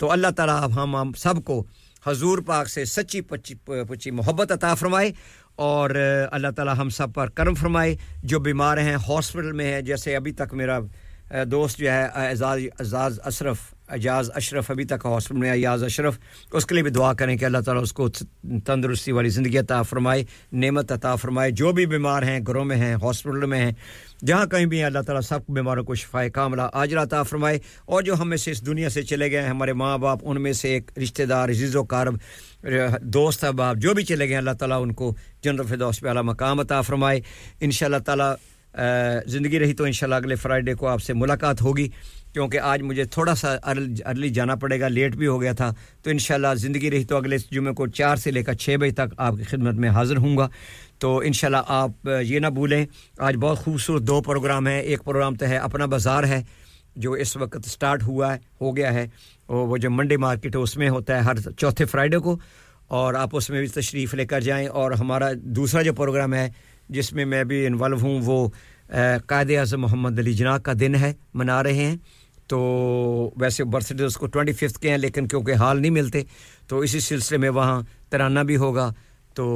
तो अल्लाह ताला हम सब को हुजूर पाक से सच्ची पक्की मोहब्बत अता फरमाए और अल्लाह ताला हम सब पर करम फरमाए जो बीमार हैं हॉस्पिटल में हैं जैसे अभी तक मेरा दोस्त जो है एजाज अशरफ अभी तक हॉस्पिटल में एजाज अशरफ उसके लिए भी दुआ करें कि अल्लाह ताला उसको तंदुरुस्ती वाली ज़िंदगी अता फरमाए नेमत अता फरमाए जो भी बीमार हैं घरों में हैं हॉस्पिटल में हैं जहां कहीं भी अल्लाह ताला सब बीमारों को शिफाए कामिला आजिला अता फरमाए और जो हम में से इस दुनिया से चले गए हैं हमारे मां-बाप उनमें से एक रिश्तेदार अजीजो कारब दोस्त अहबाब जो भी चले गए अल्लाह ताला उनको जन्नत फिरदौस पे आला मकाम अता फरमाए इंशाल्लाह ताला ज़िंदगी रही तो इंशाल्लाह अगले फ्राइडे को आपसे मुलाकात होगी क्योंकि आज मुझे थोड़ा सा अर्ली जाना पड़ेगा लेट भी हो गया था तो इंशाल्लाह ज़िंदगी रही तो अगले जुमे को 4 से लेकर 6 बजे तक आपकी खिदमत में हाजिर होऊंगा तो इंशाल्लाह आप ये ना भूलें आज बहुत खूबसूरत दो प्रोग्राम हैं एक प्रोग्राम तो है अपना बाज़ार है जो इस वक्त स्टार्ट हुआ है हो गया है और वो जो मंडे मार्केट है उसमें होता है हर चौथे फ्राइडे को और आप उसमें भी तशरीफ़ लेकर जाएं और हमारा दूसरा जो प्रोग्राम है जिसमें मैं भी इन्वॉल्व हूं वो कायद-ए-आज़म मोहम्मद अली जना का दिन है मना रहे हैं तो वैसे बर्थडे उसको 25 के हैं लेकिन क्योंकि हाल नहीं मिलते तो इसी सिलसिले में वहां तराना भी होगा तो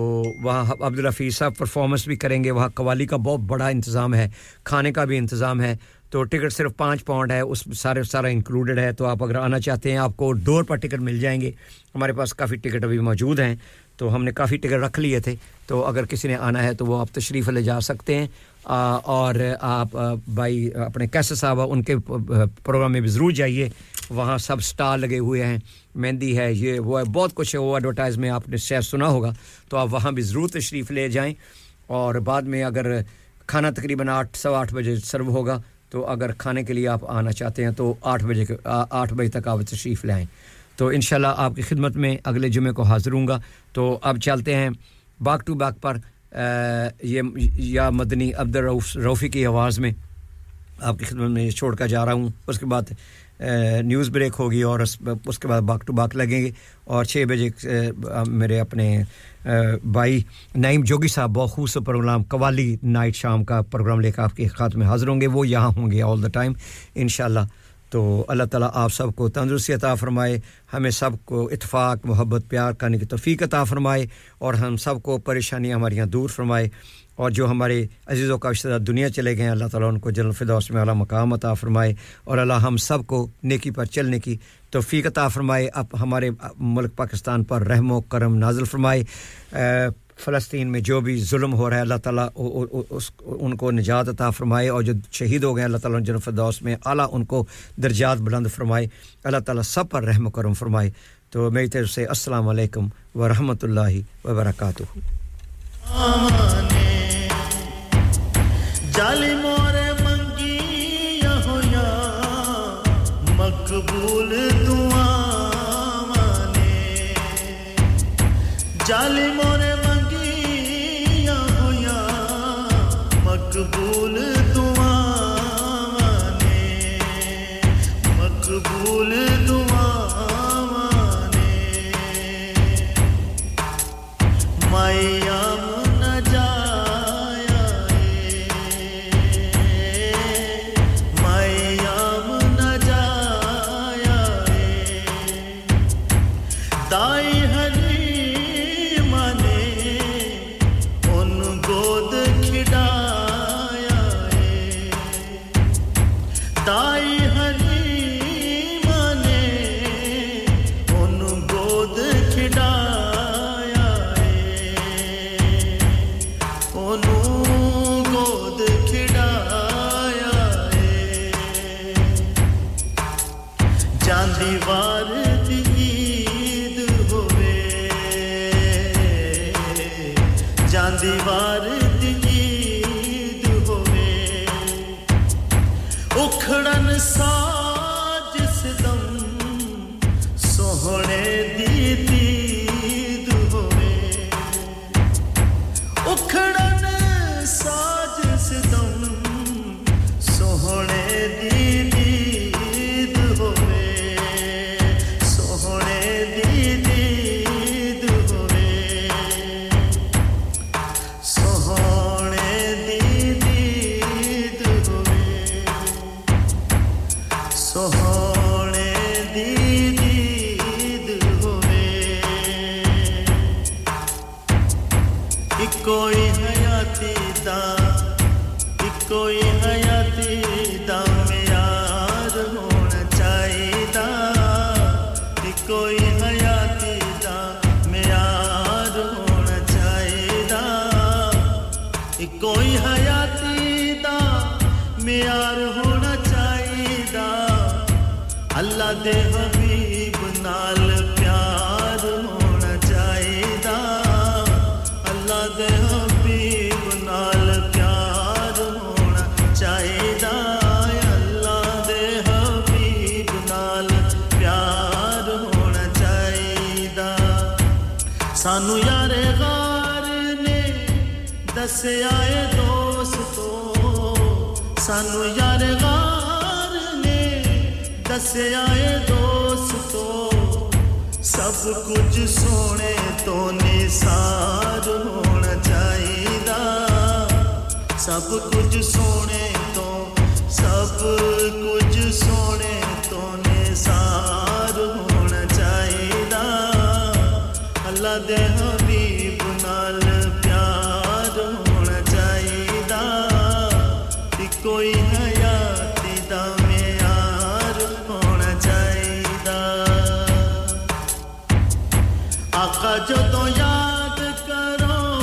वहां अब्दुल हफीज साहब परफॉर्मेंस भी करेंगे वहां कवाली का बहुत बड़ा इंतजाम है खाने का भी इंतजाम है तो टिकट सिर्फ 5 पाउंड है उस सारा इंक्लूडेड है तो आप अगर आना चाहते हैं आपको डोर पर टिकट मिल जाएंगे हमारे पास काफी टिकट अभी मौजूद हैं तो हमने काफ़ी टिकट रख लिए थे तो अगर किसी ने आना है तो वो आप तशरीफ़ ले जा सकते हैं और आप भाई अपने कैसे साहब उनके प्रोग्राम में भी ज़रूर जाइए वहाँ सब स्टार लगे हुए हैं मेहंदी है ये वो है बहुत कुछ है वो एडवर्टाइज में आपने शायद सुना होगा तो आप वहाँ भी ज़रूर तशरीफ़ ले जाएं और बाद में अगर खाना तकरीबन 8:15 बजे सर्व होगा तो अगर खाने के लिए आप आना चाहते हैं तो 8 बजे तक आप तशरीफ़ ले आएँ तो इंशाल्लाह आपकी खिदमत में अगले जुमे को हाजिर होऊंगा तो अब चलते हैं बैक टू बैक पर ये या मदनी अब्दुल रऊफी की आवाज़ में आपकी खिदमत में छोड़ कर जा रहा हूं उसके बाद न्यूज़ ब्रेक होगी और उसके बाद बैक टू बैक लगेंगे और 6 बजे मेरे अपने भाई नाइम जोगी साहब बहुत खूबसूरत प्रोग्राम कवाली नाइट शाम का प्रोग्राम लेकर आपकी खिदमत में हाजिर होंगे वो यहाँ होंगे ऑल द टाइम इंशाल्लाह तो अल्लाह ताला आप सब को तंदुरुस्ती अता फरमाए हमें सब को इत्तेफाक मोहब्बत प्यार करने की तौफीक अता फरमाए और हम सब को परेशानियां हमारी दूर फरमाए और जो हमारे अजीजों का रिश्तेदार दुनिया चले गए हैं अल्लाह ताला उनको जन्नत फिरदौस में आला मकाम अता फरमाए और अल्लाह हम सब को नेकी पर चलने की तौफीक अता फरमाए अब हमारे मुल्क पाकिस्तान पर रहम व करम नाज़िल फरमाए फ़लस्तीन में जो भी जुल्म हो रहा है अल्लाह ताला उनको निजात अता फरमाए और जो शहीद हो गए अल्लाह ताला जन्नत फिरदौस में आला उनको दर्जात बुलंद फरमाए अल्लाह ताला सब पर रहम करम फरमाए तो मेरी तरफ से अस्सलाम वालेकुम व रहमतुल्लाहि व बरकातहू Radio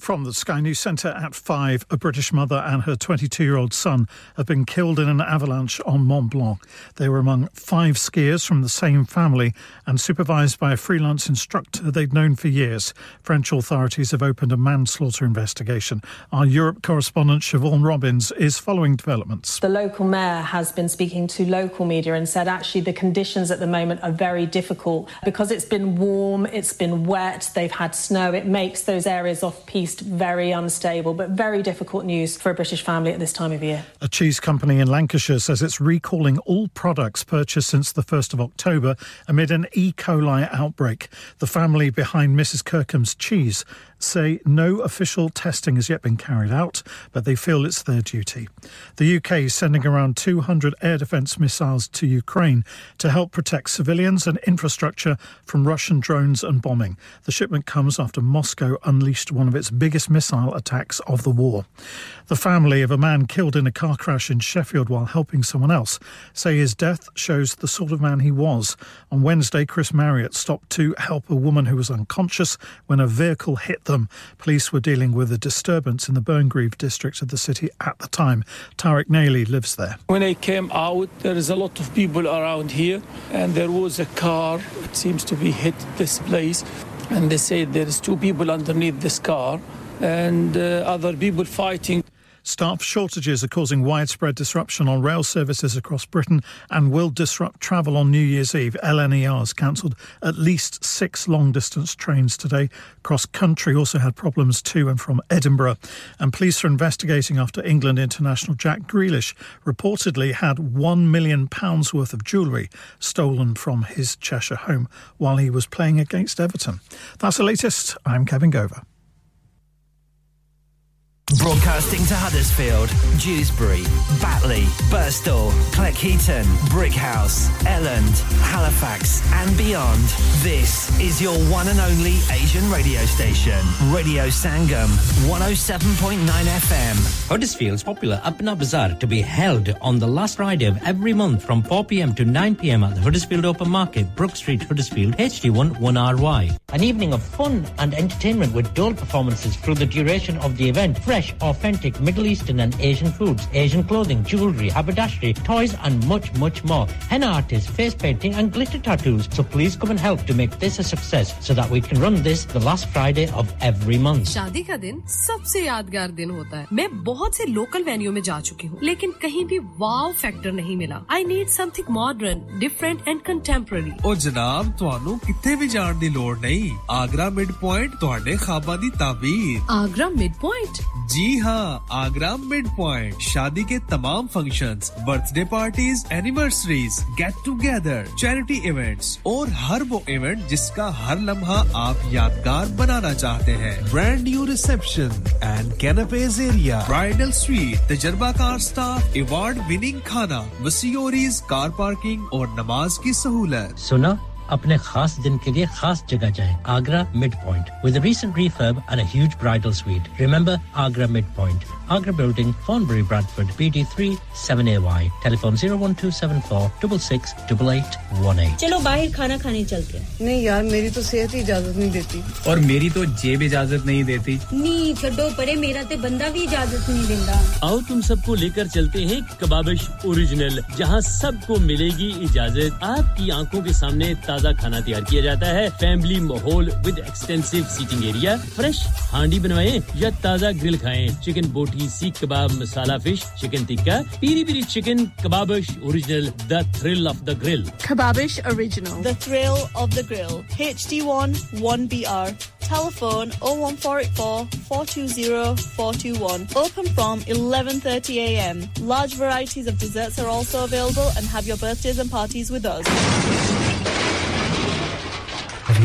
From the Sky News Centre at 5, a British mother and her 22-year-old son have been killed in an avalanche on Mont Blanc. They were among 5 skiers from the same family and supervised by a freelance instructor they'd known for years. French authorities have opened a manslaughter investigation. Our Europe correspondent Siobhan Robbins is following developments. The local mayor has been speaking to local media and said actually the conditions at the moment are very difficult. Because it's been warm, it's been wet, they've had snow, it makes those areas off-piste very unstable, but very difficult news for a British family at this time of year. A cheese company in Lancashire says it's recalling all products purchased since the 1st of October amid an E. coli outbreak. The family behind Mrs. Kirkham's cheese say no official testing has yet been carried out, but they feel it's their duty. The UK is sending around 200 air defence missiles to Ukraine to help protect civilians and infrastructure from Russian drones and bombing. The shipment comes after Moscow unleashed one of its biggest missile attacks of the war. The family of a man killed in a car crash in Sheffield while helping someone else say his death shows the sort of man he was. On Wednesday, Chris Marriott stopped to help a woman who was unconscious when a vehicle hit them. Police were dealing with a disturbance in the Burngreave district of the city at the time. Tarek Nayli lives there. When I came out, there is a lot of people around here, and there was a car. It seems to be hit this place, and they say there is two people underneath this car and other people fighting. Staff shortages are causing widespread disruption on rail services across Britain and will disrupt travel on New Year's Eve. LNER has cancelled at least 6 long-distance trains today. CrossCountry also had problems to and from Edinburgh. And police are investigating after England international Jack Grealish reportedly had £1 million worth of jewellery stolen from his Cheshire home while he was playing against Everton. That's the latest. I'm Kevin Gover. Broadcasting to Huddersfield, Dewsbury, Batley, Birstall, Cleckheaton, Brickhouse, Elland, Halifax and beyond. This is your one and only Asian radio station, Radio Sangam, 107.9 FM. Huddersfield's popular Apna Bazaar to be held on the last Friday of every month from 4 p.m. to 9 p.m. at the Huddersfield Open Market, Brook Street, Huddersfield, HD1 1RY. An evening of fun and entertainment with dual performances through the duration of the event. Fresh, authentic Middle Eastern and Asian foods, Asian clothing, jewellery, haberdashery, toys and much, much more. Henna artists, face painting and glitter tattoos. So please come and help to make this a success so that we can run this the last Friday of every month. शादी का दिन सबसे यादगार दिन होता है. मैं बहुत से local venue में जा चुकी हूँ, लेकिन कहीं भी wow factor नहीं मिला. I need something modern, different and contemporary. ओ जनाब, तुहानू किथे भी जाण दी लोड़ नहीं. Agra Midpoint तुहाडे ख्वाबां दी ताबीर. Agra Midpoint? जी हाँ, आगरा मिडपॉइंट शादी के तमाम functions, birthday parties, anniversaries, get together, charity events और हर वो इवेंट जिसका हर लम्हा आप यादगार बनाना चाहते हैं. Brand new reception and कैनपेज area, bridal suite, तजर्बाकार स्टाफ, अवार्ड विनिंग खाना, वसीओरीज, कार पार्किंग और नमाज की सहूलत. सुना, अपने खास दिन के लिए खास जगह जाएं. Agra Midpoint with a recent refurb and a huge bridal suite. Remember Agra Midpoint, Agra Building, Thornbury, Bradford, BD3 7AY. Telephone 01274 668818. चलो बाहर खाना खाने चलते हैं. नहीं यार, मेरी तो सेहत ही इजाजत नहीं देती. और मेरी तो जेब इजाजत नहीं देती. नहीं छोड़ो परे, मेरा तो बंदा भी इजाजत नहीं देता. आओ तुम सबको लेकर चलते हैं कबाबिश ओरिजिनल, जहां सबको मिलेगी इजाजत. आपकी आंखों के सामने ताजा खाना तैयार किया जाता है. फैमिली माहौल with extensive seating area. Fresh हांडी बनवाएं या ताजा ग्रिल खाएं. चिकन बोटी, सीख कबाब, masala fish, chicken tikka, peri peri chicken, Kababish original, the thrill of the grill. Kababish original, the thrill of the grill, HD1 1BR. Telephone 01484 420 421. Open from 11:30 a.m. Large varieties of desserts are also available, and have your birthdays and parties with us. Have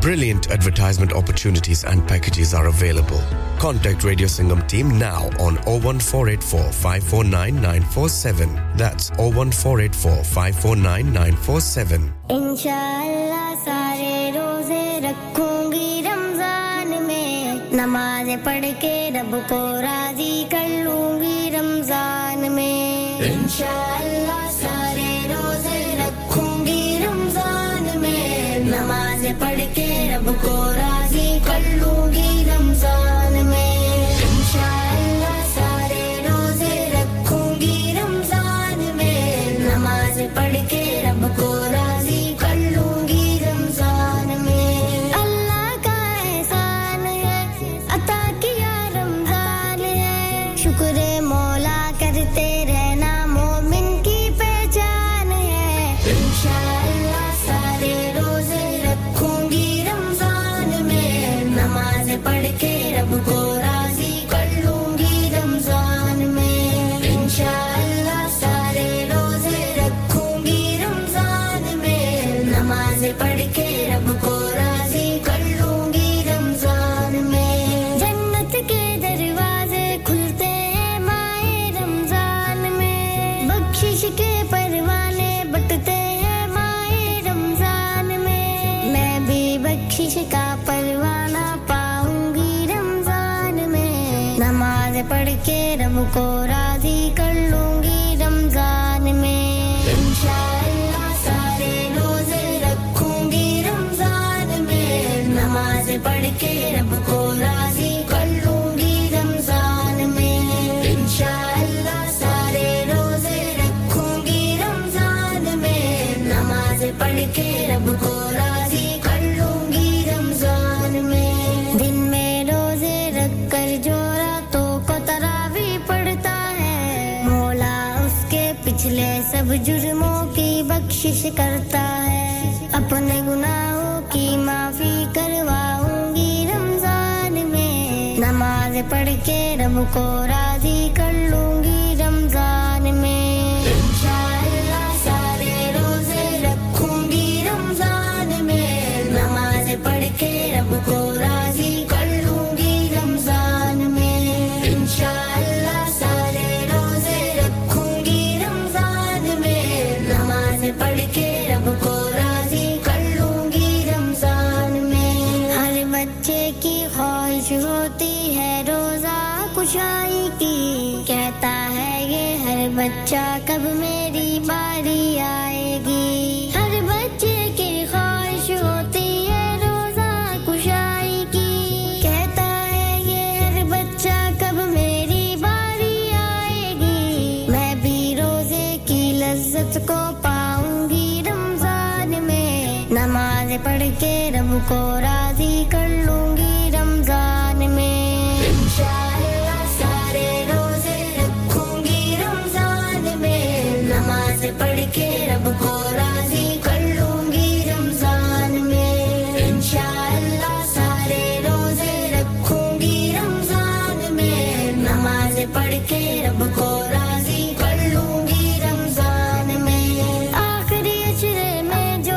Brilliant advertisement opportunities and packages are available. Contact Radio Sangam team now on 01484 549 947. That's 01484 549 947. Inshallah, sare roze rakhungi Ramzan mein. Namaz padh ke Rab ko razi kar lungi Ramzan mein. Inshallah, sare roze rakhungi Ramzan mein. Namaz padh ke Rab ko razi kar lungi Ramzan mein. Inshallah, sare roze rakhungi Ramzan mein. Namaz padh ke Rab ko पढ़ के रब को राजी कर लूंगी रमजान में इंशाअल्लाह सारे रोजे रखूंगी रमजान में नमाज पढ़ के रब को राजी कर लूंगी रमजान में इंशाअल्लाह सारे रोजे रखूंगी रमजान में नमाज पढ़ के रब को राजी कर लूंगी रमजान में दिन में रोजे रख कर जो पिछले सब जुर्मों की बख्शिश करता है अपने गुनाहों की माफी करवाऊंगी रमजान में नमाज पढ़ के रब को राजी कर लूंगी रमजान में इंशाअल्लाह सारे रोजे रखूंगी रमजान में नमाज पढ़ के रब को राजी कर लूंगी रमजान में इंशाअल्लाह पढ़ के रब को राजी कर लूंगी रमजान में हर बच्चे की ख्वाहिश होती है रोजा कुशाई की कहता है ये हर बच्चा कब मेरी बारी आएगी हर बच्चे की ख्वाहिश होती है रोजा कुशाई की कहता है ये हर बच्चा कब मेरी बारी आएगी मैं भी रोजे की लज्जत को नमाज पढ़ के रब को राजी कर लूंगी रमजान में इंशाअल्लाह सारे रोजे रखूंगी रमजान में नमाज पढ़ के रब को राजी कर लूंगी रमजान में इंशाअल्लाह सारे रोजे रखूंगी रमजान में नमाज पढ़ के रब को राजी कर लूंगी रमजान में आखिरी अशरे में जो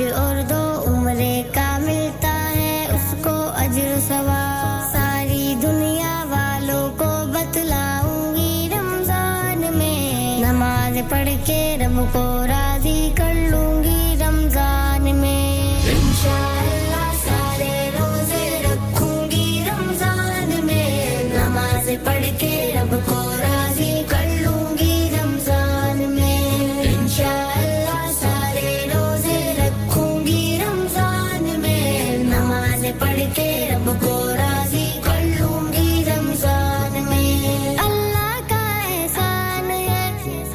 और दो उम्रे का मिलता है उसको अज्र सवाब सारी दुनिया वालों को बतलाऊंगी रमजान में नमाज पढ़ के रब को राजी कर लूंगी रमजान में इंशाअल्लाह सारे रोजे रखूंगी रमजान में नमाज पढ़ के रब को राजी कर लूंगी रमजान में इंशाअल्लाह पढ़ के रब को राजी कर लूंगी रमजान में अल्लाह का एहसान है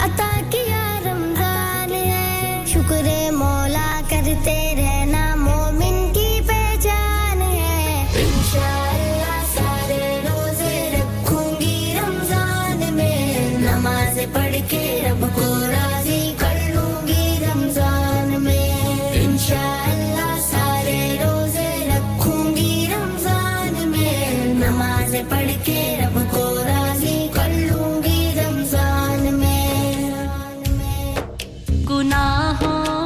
अता किया रमजान है शुक्र मौला करते रहना मोमिन की पहचान है इंशाअल्लाह सारे रोजे रखूंगी रमजान में नमाज पढ़ के रब को राजी कर लूंगी रमजान में इंशाअल्लाह पढ़ के रब को राजी कर लूंगी रमजान में गुनाहों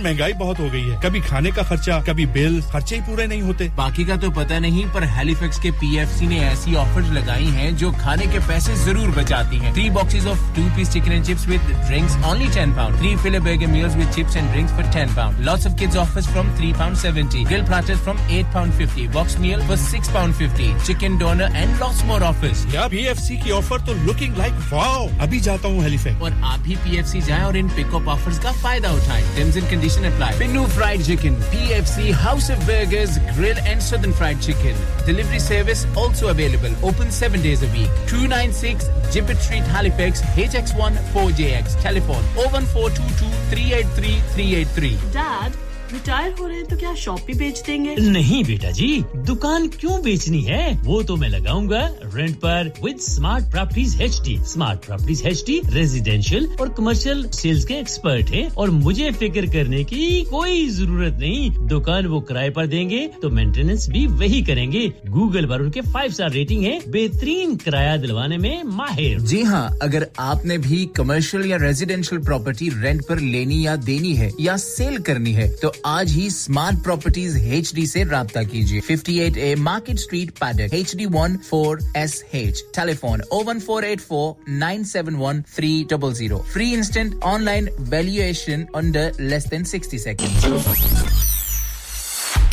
महंगाई बहुत हो गई है कभी खाने का खर्चा कभी बिल खर्चे ही पूरे नहीं होते बाकी का तो पता नहीं पर हैलिफैक्स के पीएफसी ने ऐसी ऑफर्स लगाई हैं जो खाने के पैसे जरूर बचाती हैं 3 boxes of 2-piece chicken and chips with drinks only £10 3 fillet burger meals with chips and drinks for £10 lots of kids offers from £3.70 grill platters from £8.50 box meal for £6.50 chicken doner and lots more offers यार PFC की offer तो looking like wow अभी जाता हूं Halifax और आप भी PFC जाएं और इन पिकअप ऑफर्स का फायदा उठाएं terms and conditions apply. Menu fried chicken, PFC, House of Burgers, Grill and Southern Fried Chicken. Delivery service also available. Open 7 days a week. 296 Gibbet Street, Halifax, HX1 4JX. Telephone 01422 383 383. Dad, retire हो रहे हैं तो क्या shop भी बेच देंगे नहीं बेटा जी दुकान क्यों बेचनी है वो तो मैं लगाऊंगा रेंट पर with smart properties HD smart properties HD residential और कमर्शियल सेल्स के एक्सपर्ट हैं और मुझे फिक्र करने की कोई जरूरत नहीं दुकान वो किराए पर देंगे तो मेंटेनेंस भी वही करेंगे गूगल पर उनके 5-star रेटिंग है बेहतरीन किराया दिलवाने में माहिर जी हां अगर आपने भी कमर्शियल या रेजिडेंशियल प्रॉपर्टी रेंट पर लेनी या देनी है या सेल करनी है तो आज ही Smart Properties HD से राब्ता कीजिए 58A Market Street Paddock HD14SH Telephone 01484 971 300 Free instant online valuation under less than 60 seconds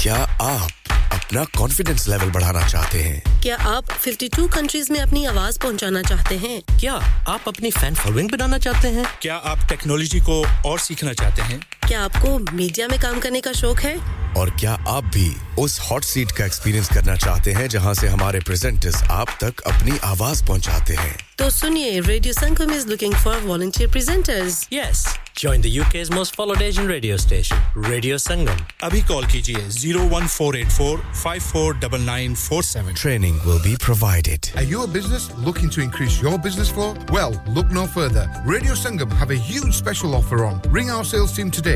क्या आप अपना confidence level बढ़ाना चाहते हैं क्या आप 52 countries में अपनी आवाज पहुंचाना चाहते हैं क्या आप अपनी fan following बनाना चाहते हैं क्या आप technology को और सीखना चाहते हैं क्या आपको मीडिया में काम करने का शौक है और क्या आप भी उस हॉट सीट का एक्सपीरियंस करना चाहते हैं जहां से हमारे प्रेजेंटर्स आप तक अपनी आवाज पहुंचाते हैं तो सुनिए radio Sangam is looking for volunteer presenters yes join the UK's most followed Asian radio station Radio Sangam abhi call kijiye 01484549947 training will be provided are you a business looking to increase your business flow well look no further Radio Sangam have a huge special offer on ring our sales team today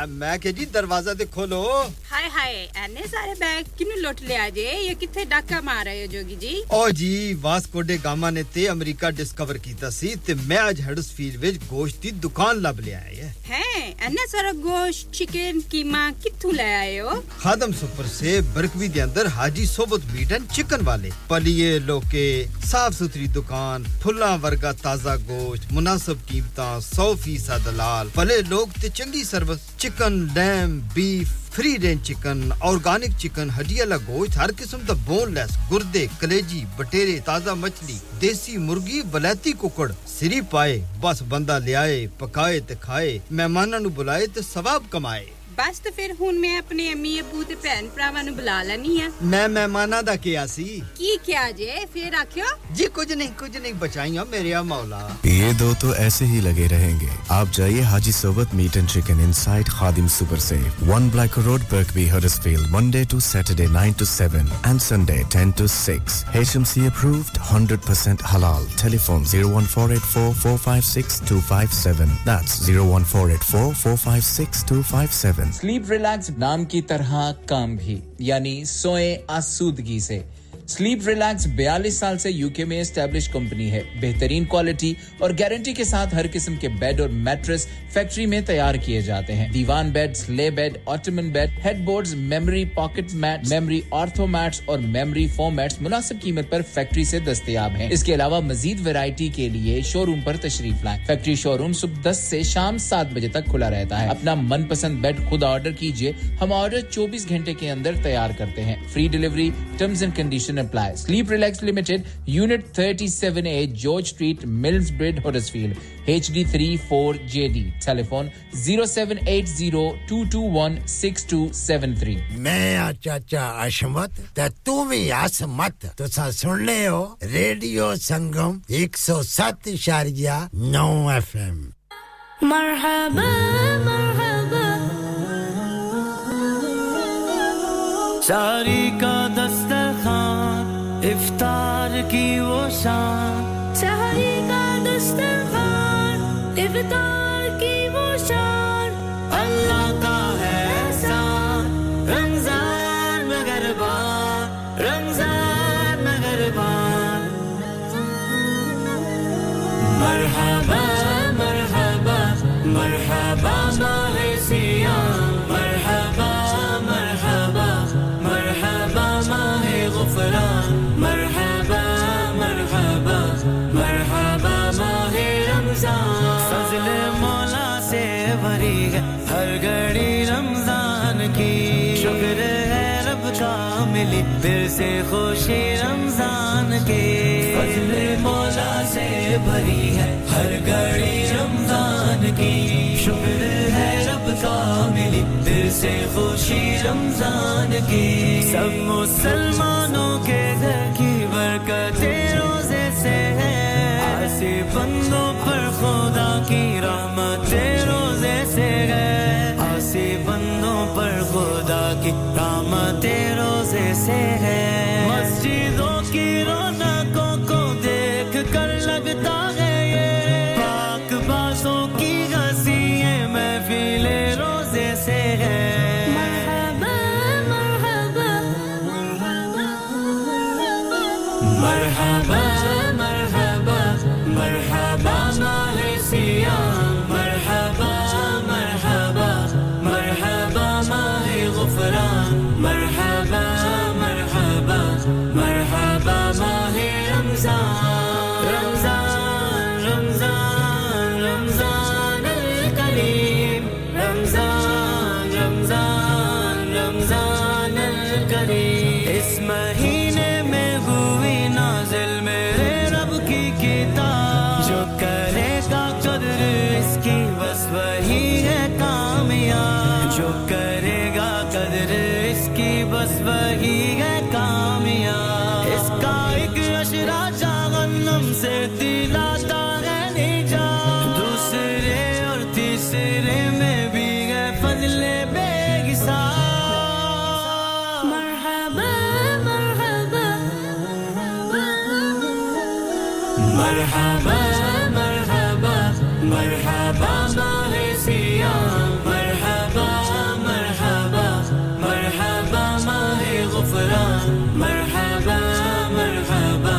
अब मैं के जी दरवाजा दे खोलो हाय हाय एने सारे bag किनु लुट ले आजे ये किथे डाका मार रहे हो जोगी जी ओ जी वास्को डे गामा ने ते अमेरिका डिस्कवर कीता सी ते मैं आज हडर्सफील्ड विच गोश्त दी दुकान लब ले आया है एने सारा गोश्त चिकन कीमा किथु ले आए हो खादम सुपरसेव बरकवी दे अंदर हाजी सोबत मीट एंड चिकन वाले पलिए लोके साफ सुथरी दुकान फुल्ला वर्गा ताजा गोश्त मुनासिब कीमतां 100% दलाल भले लोग ते चंगी service Chicken, lamb, beef, free-range chicken, organic chicken, हड्डीवाला गोश्त, हर किस्म दा boneless, गुर्दे, कलेजी, बटेरे, ताजा मछली, देसी मुर्गी, वलैती कुकड़, सिरी पाए, बस बंदा ले आए, पकाए ते खाए, मेहमानां नु बुलाए ते सवाब कमाए। बस तो फिर हुन मैं अपने अम्मी अबू ते भैन भरावां नु बुला लैनी है। मैं मेहमानां दा किया सी। की किया जे? फिर आखियो? जी कुछ नहीं बचाइयो मेरे मौला। ये दो तो ऐसे ही लगे रहेंगे। आप जाइए Haji Sobat meat and chicken inside Khadim सुपरसेव 1 black road Birkby Huddersfield Monday to Saturday 9 to 7 and Sunday 10 to 6. HMC approved 100% halal. Telephone 01484456257. That's 01484456257. Sleep relax नाम की तरह काम भी यानी सोएं आसूदगी से स्लीप रिलैक्स 42 साल से यूके में एस्टैब्लिश कंपनी है बेहतरीन क्वालिटी और गारंटी के साथ हर किस्म के बेड और मैट्रेस फैक्ट्री में तैयार किए जाते हैं दीवान बेड्स ले bed ottoman bed headboards memory pocket mat memory ortho mats और मेमोरी फोम मैट्स मुनासिब कीमत पर फैक्ट्री से दस्तयाब हैं इसके अलावा मजीद वैरायटी के लिए शोरूम पर तशरीफ लाएं फैक्ट्री शोरूम सुबह 10 से शाम 7 बजे तक खुला रहता है अपना मनपसंद बेड खुद ऑर्डर कीजिए हम ऑर्डर 24 घंटे के अंदर तैयार करते हैं free delivery terms and condition apply sleep relax limited unit 37a george street millsbridge huddersfield hd34jd telephone 07802216273 main acha ashmat ta tum hi asmat tusa sun leo radio sangam 107.9 fm marhaba marhaba sari ka dastar इफ्तार की वो शान शहरी का दस्तरखान इफ्तार की वो शान अल्लाह का है एहसान रमजान मगरबान मरहबा मरहबा मरहबा माहे सियाम मरहबा मरहबा मरहबा माहे गुफरान फजले मौला से भरी है हर घड़ी रमजान की शुक्र है रब का मिली फिर से खुशी रमजान की फजले मौला से भरी है हर घड़ी रमजान की शुक्र है रब का मिली फिर से खुशी रमजान की सब मुसलमानों के घर की बरकतें रोजे से है ऐसे बंदों पर खुदा की रहमतें रोजे से है ऐसे बंदों पर खुदा की रहमतें रोजे से है मस्जिदों की रौनकों को देख कर लगता है ये पाकबाजों की हंसी ये महफिलें रोजे से है मरहबा मरहबा मरहबा इस महीने में हुई नाज़िल मेरे रब बस वही है कामयाब इसका एक अशरा जहन्नम से दिलाता है निजात दूसरे और तीसरे में भी है फजले مرحبا مرحبا مرحبا ماليزيا مرحبا مرحبا مرحبا ماهي غفران مرحبا مرحبا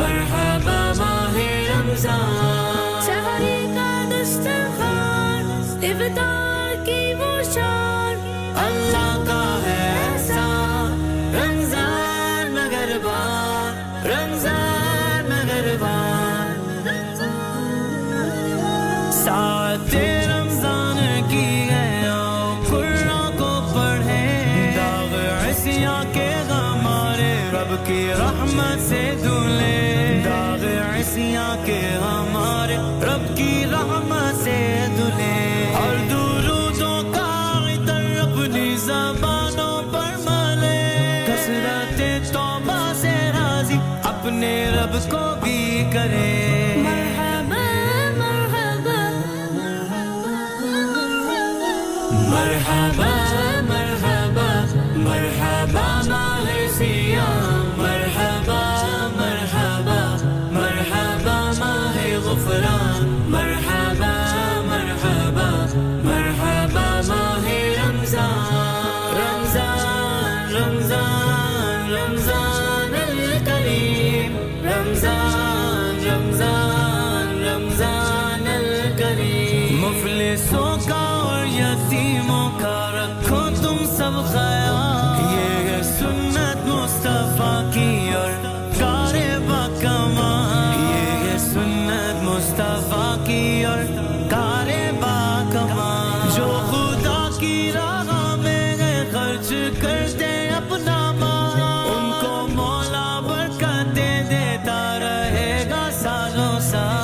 مرحبا ماهي رمضان شهري کا دسترخوان افطار کی وہ شان اللہ کا ہے احسان رمضان مگر بار رمضان साथ रमजान की है आओ कुरान को पढ़े दाग ऐसिया के हमारे रब की रहमत से धुले दाग ऐसिया के हमारे रब की रहमत से धुले और दुरूदों का इतर अपनी ज़बानों पर मले कसरत तौबा से राजी अपने रब को भी करे مرحبا مرحبا مرحبا ماليزيا مرحبا مرحبا مرحبا ماهي غفران مرحبا مرحبا مرحبا ماهي رمضان رمضان رمضان رمضان الكريم رمضان رمضان رمضان الكريم مفلسوں کا یتیموں کا رکھو تم سب خیال یہ ہے سنت مصطفیٰ کی اور کار باکمال یہ ہے سنت مصطفیٰ کی اور کار باکمال جو خدا کی راہ میں ہے خرچ کرتے اپنا مال ان کو مولا برکت دے دیتا رہے گا سالوں سال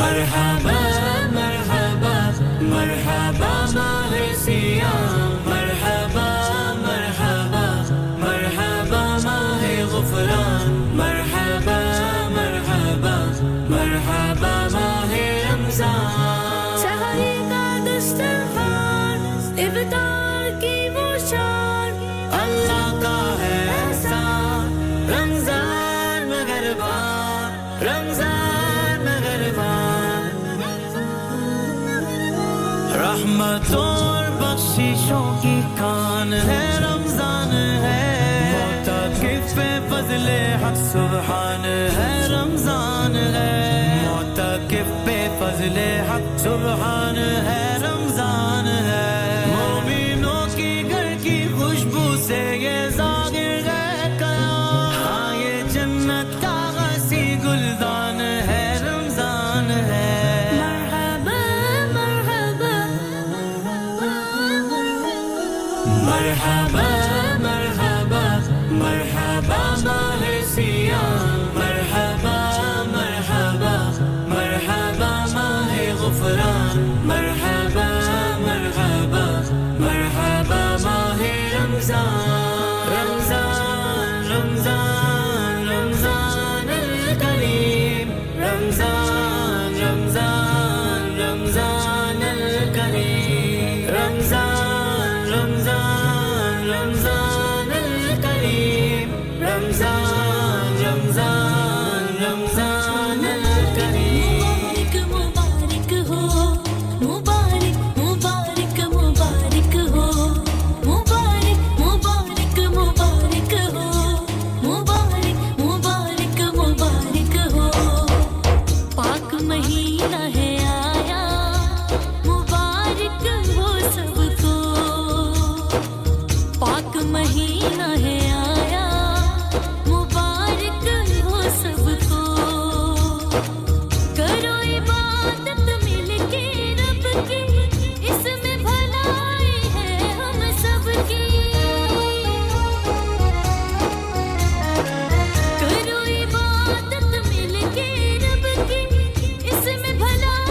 مرحبا مرحبا مرحبا ماليزيا مرحبا مرحبا مرحبا ماهي غفران مرحبا مرحبا مرحبا ماهي رمضان شهري کا دسترخوان افطار کی وہ شان اللہ کا ہے احسان رمضان مگر بار رمضان رحمتوں اور بخششوں کی کان ہے رمضان ہے معتکف فضل حق سبحان ہے رمضان ہے معتکف فضل حق سبحان ہے رمضان ہے مومنوں کی گھر کی خوشبو سے یہ ظاہر ہے کلام ہاں یہ جنت کا غسی گلدان ہے رمضان ہے مرحبا مرحبا مرحبا ماليزيا مرحبا مرحبا مرحبا ماهي غفران مرحبا مرحبا مرحبا ماهي رمضان رمضان رمضان رمضان الكريم رمضان رمضان رمضان الكريم رمضان رمضان رمضان الكريم رمضان رمضان رمضان الكريم مبارك مبارك هو مبارك مبارك مبارك هو مبارك مبارك مبارك هو مبارك مبارك مبارك هو پاک مہینہ ہے آیا مبارک ہو سب مہینہ ہے آیا مبارک ہو سب کو کرو عبادت مل کے رب کی اس میں بھلائی ہے ہم سب کی کرو عبادت مل کے رب کی اس میں بھلائی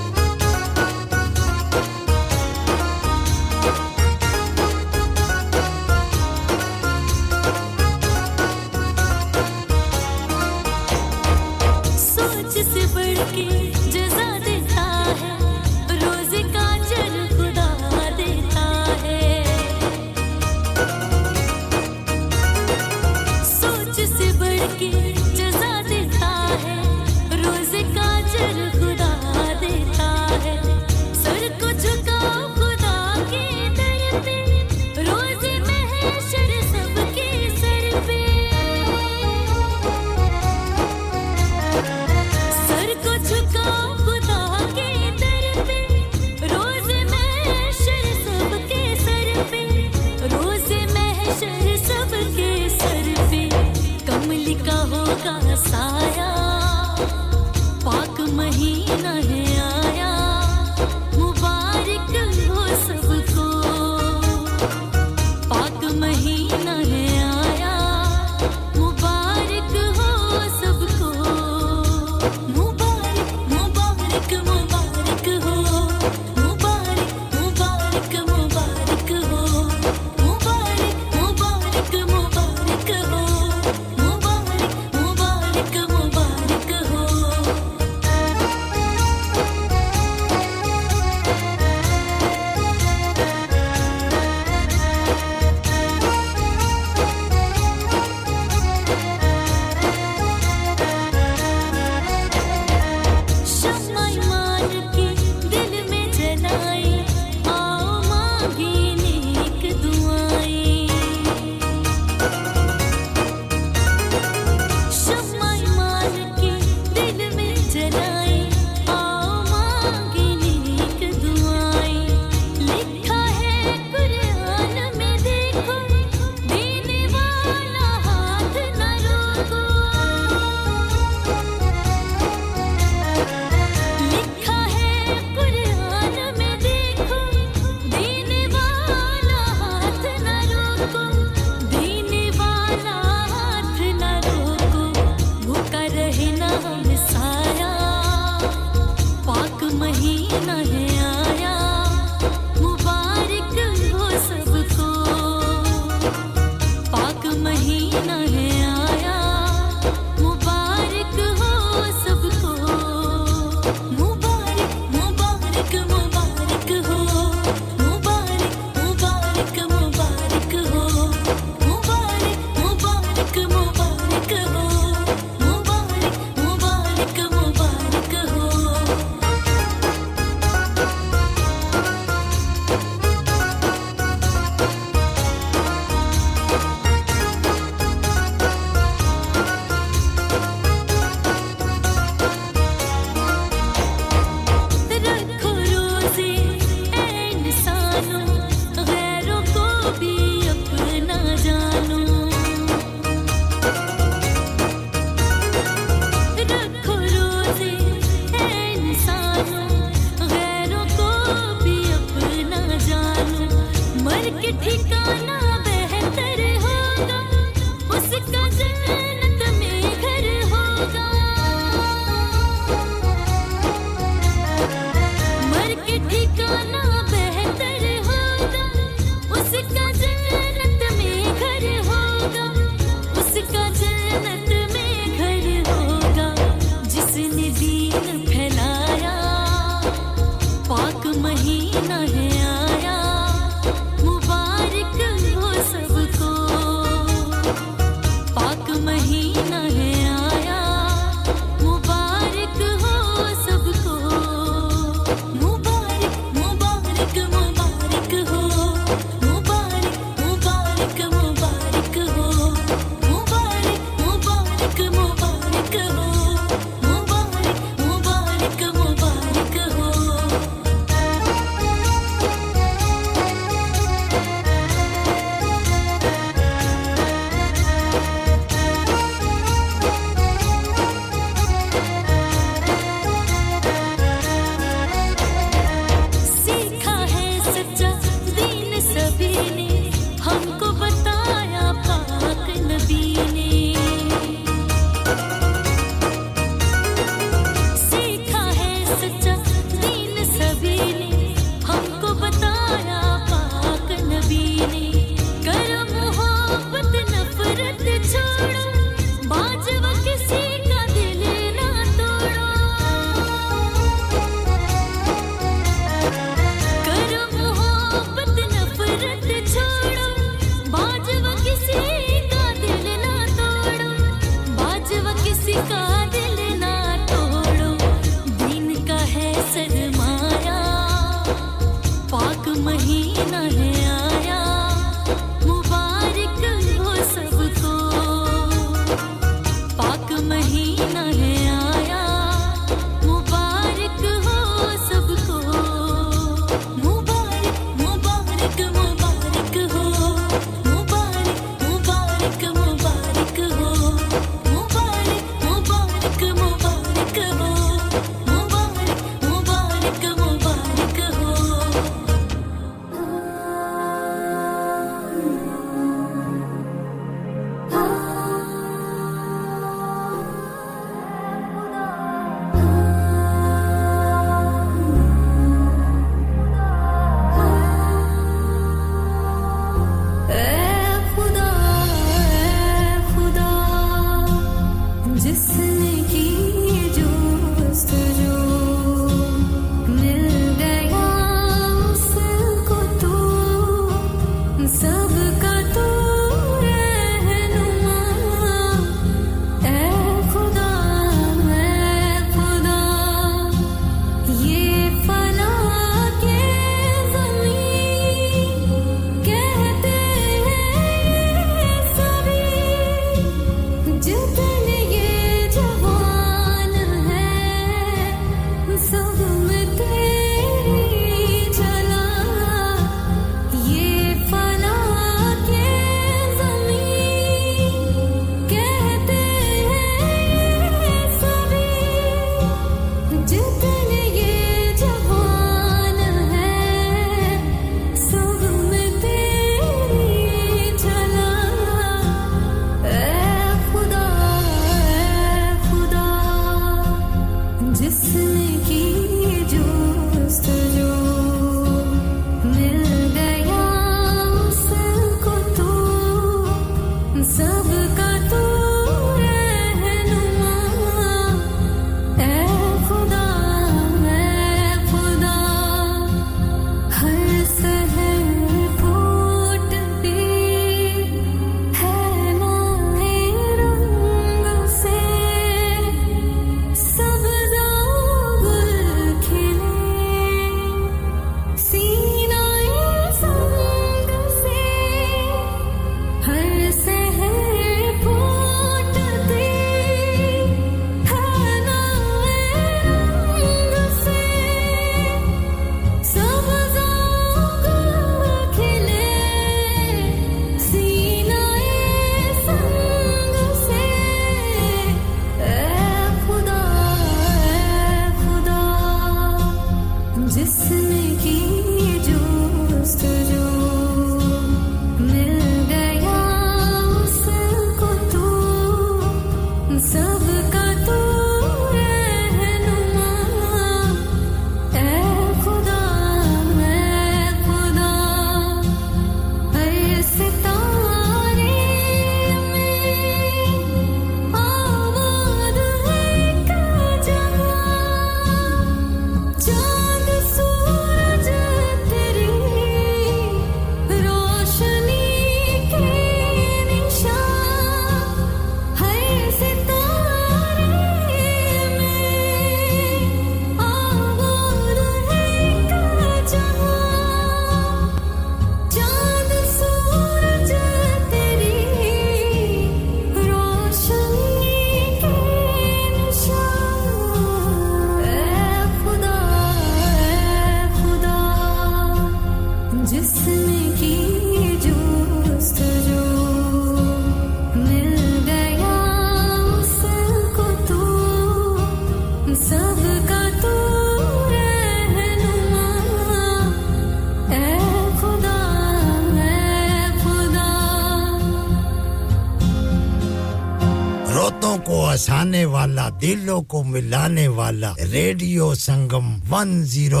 आने वाला दिलों को मिलाने वाला रेडियो संगम 107.9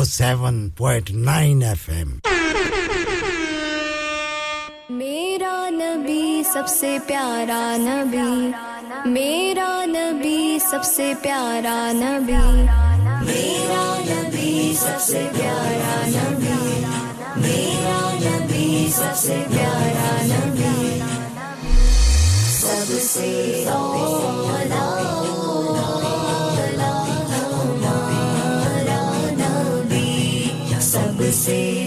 FM मेरा नबी सबसे प्यारा नबी मेरा नबी सबसे प्यारा नबी मेरा नबी सबसे प्यारा नबी मेरा नबी सबसे प्यारा नबी सबसे औला Say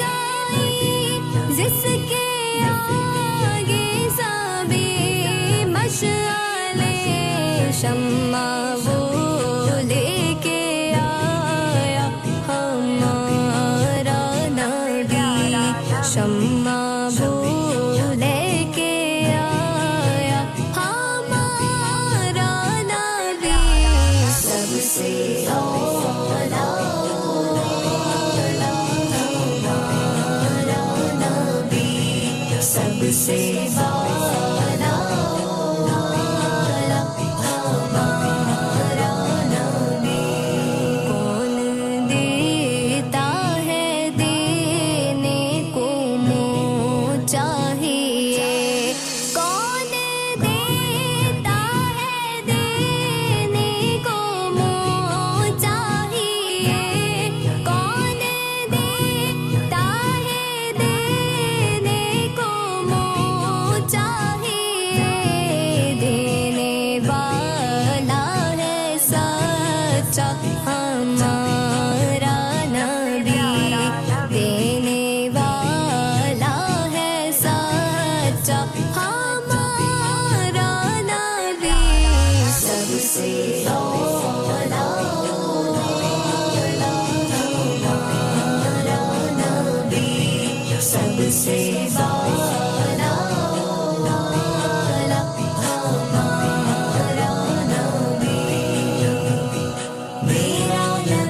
Mera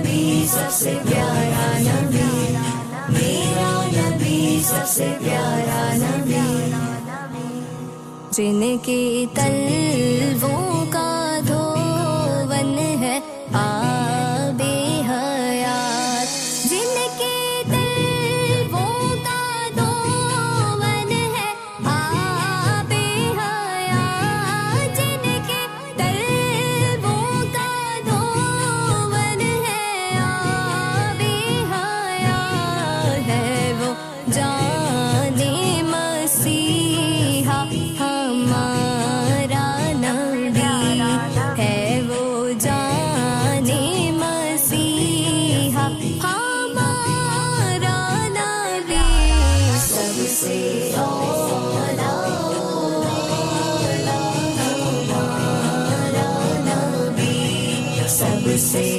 nabi sabse pyara nabi हुस्न की तलवों का धोवन है आबे हयात जिनके तलवों का धोवन है आबे हयात जिनके तलवों का धोवन है आबे हयात है वो जाने मसीहा हमारा नबी है वो जाने मसीहा हमारा नबी सबसे औला औला हमारा नबी सबसे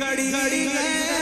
Gadi hai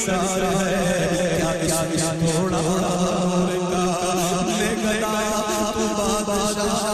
निसार है क्या क्या थोड़ा का लेकदा तू बादशाह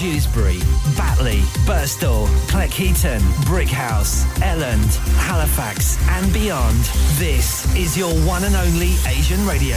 Dewsbury, Batley, Birstall, Cleckheaton, Brickhouse, Elland, Halifax and beyond. This is your one and only Asian radio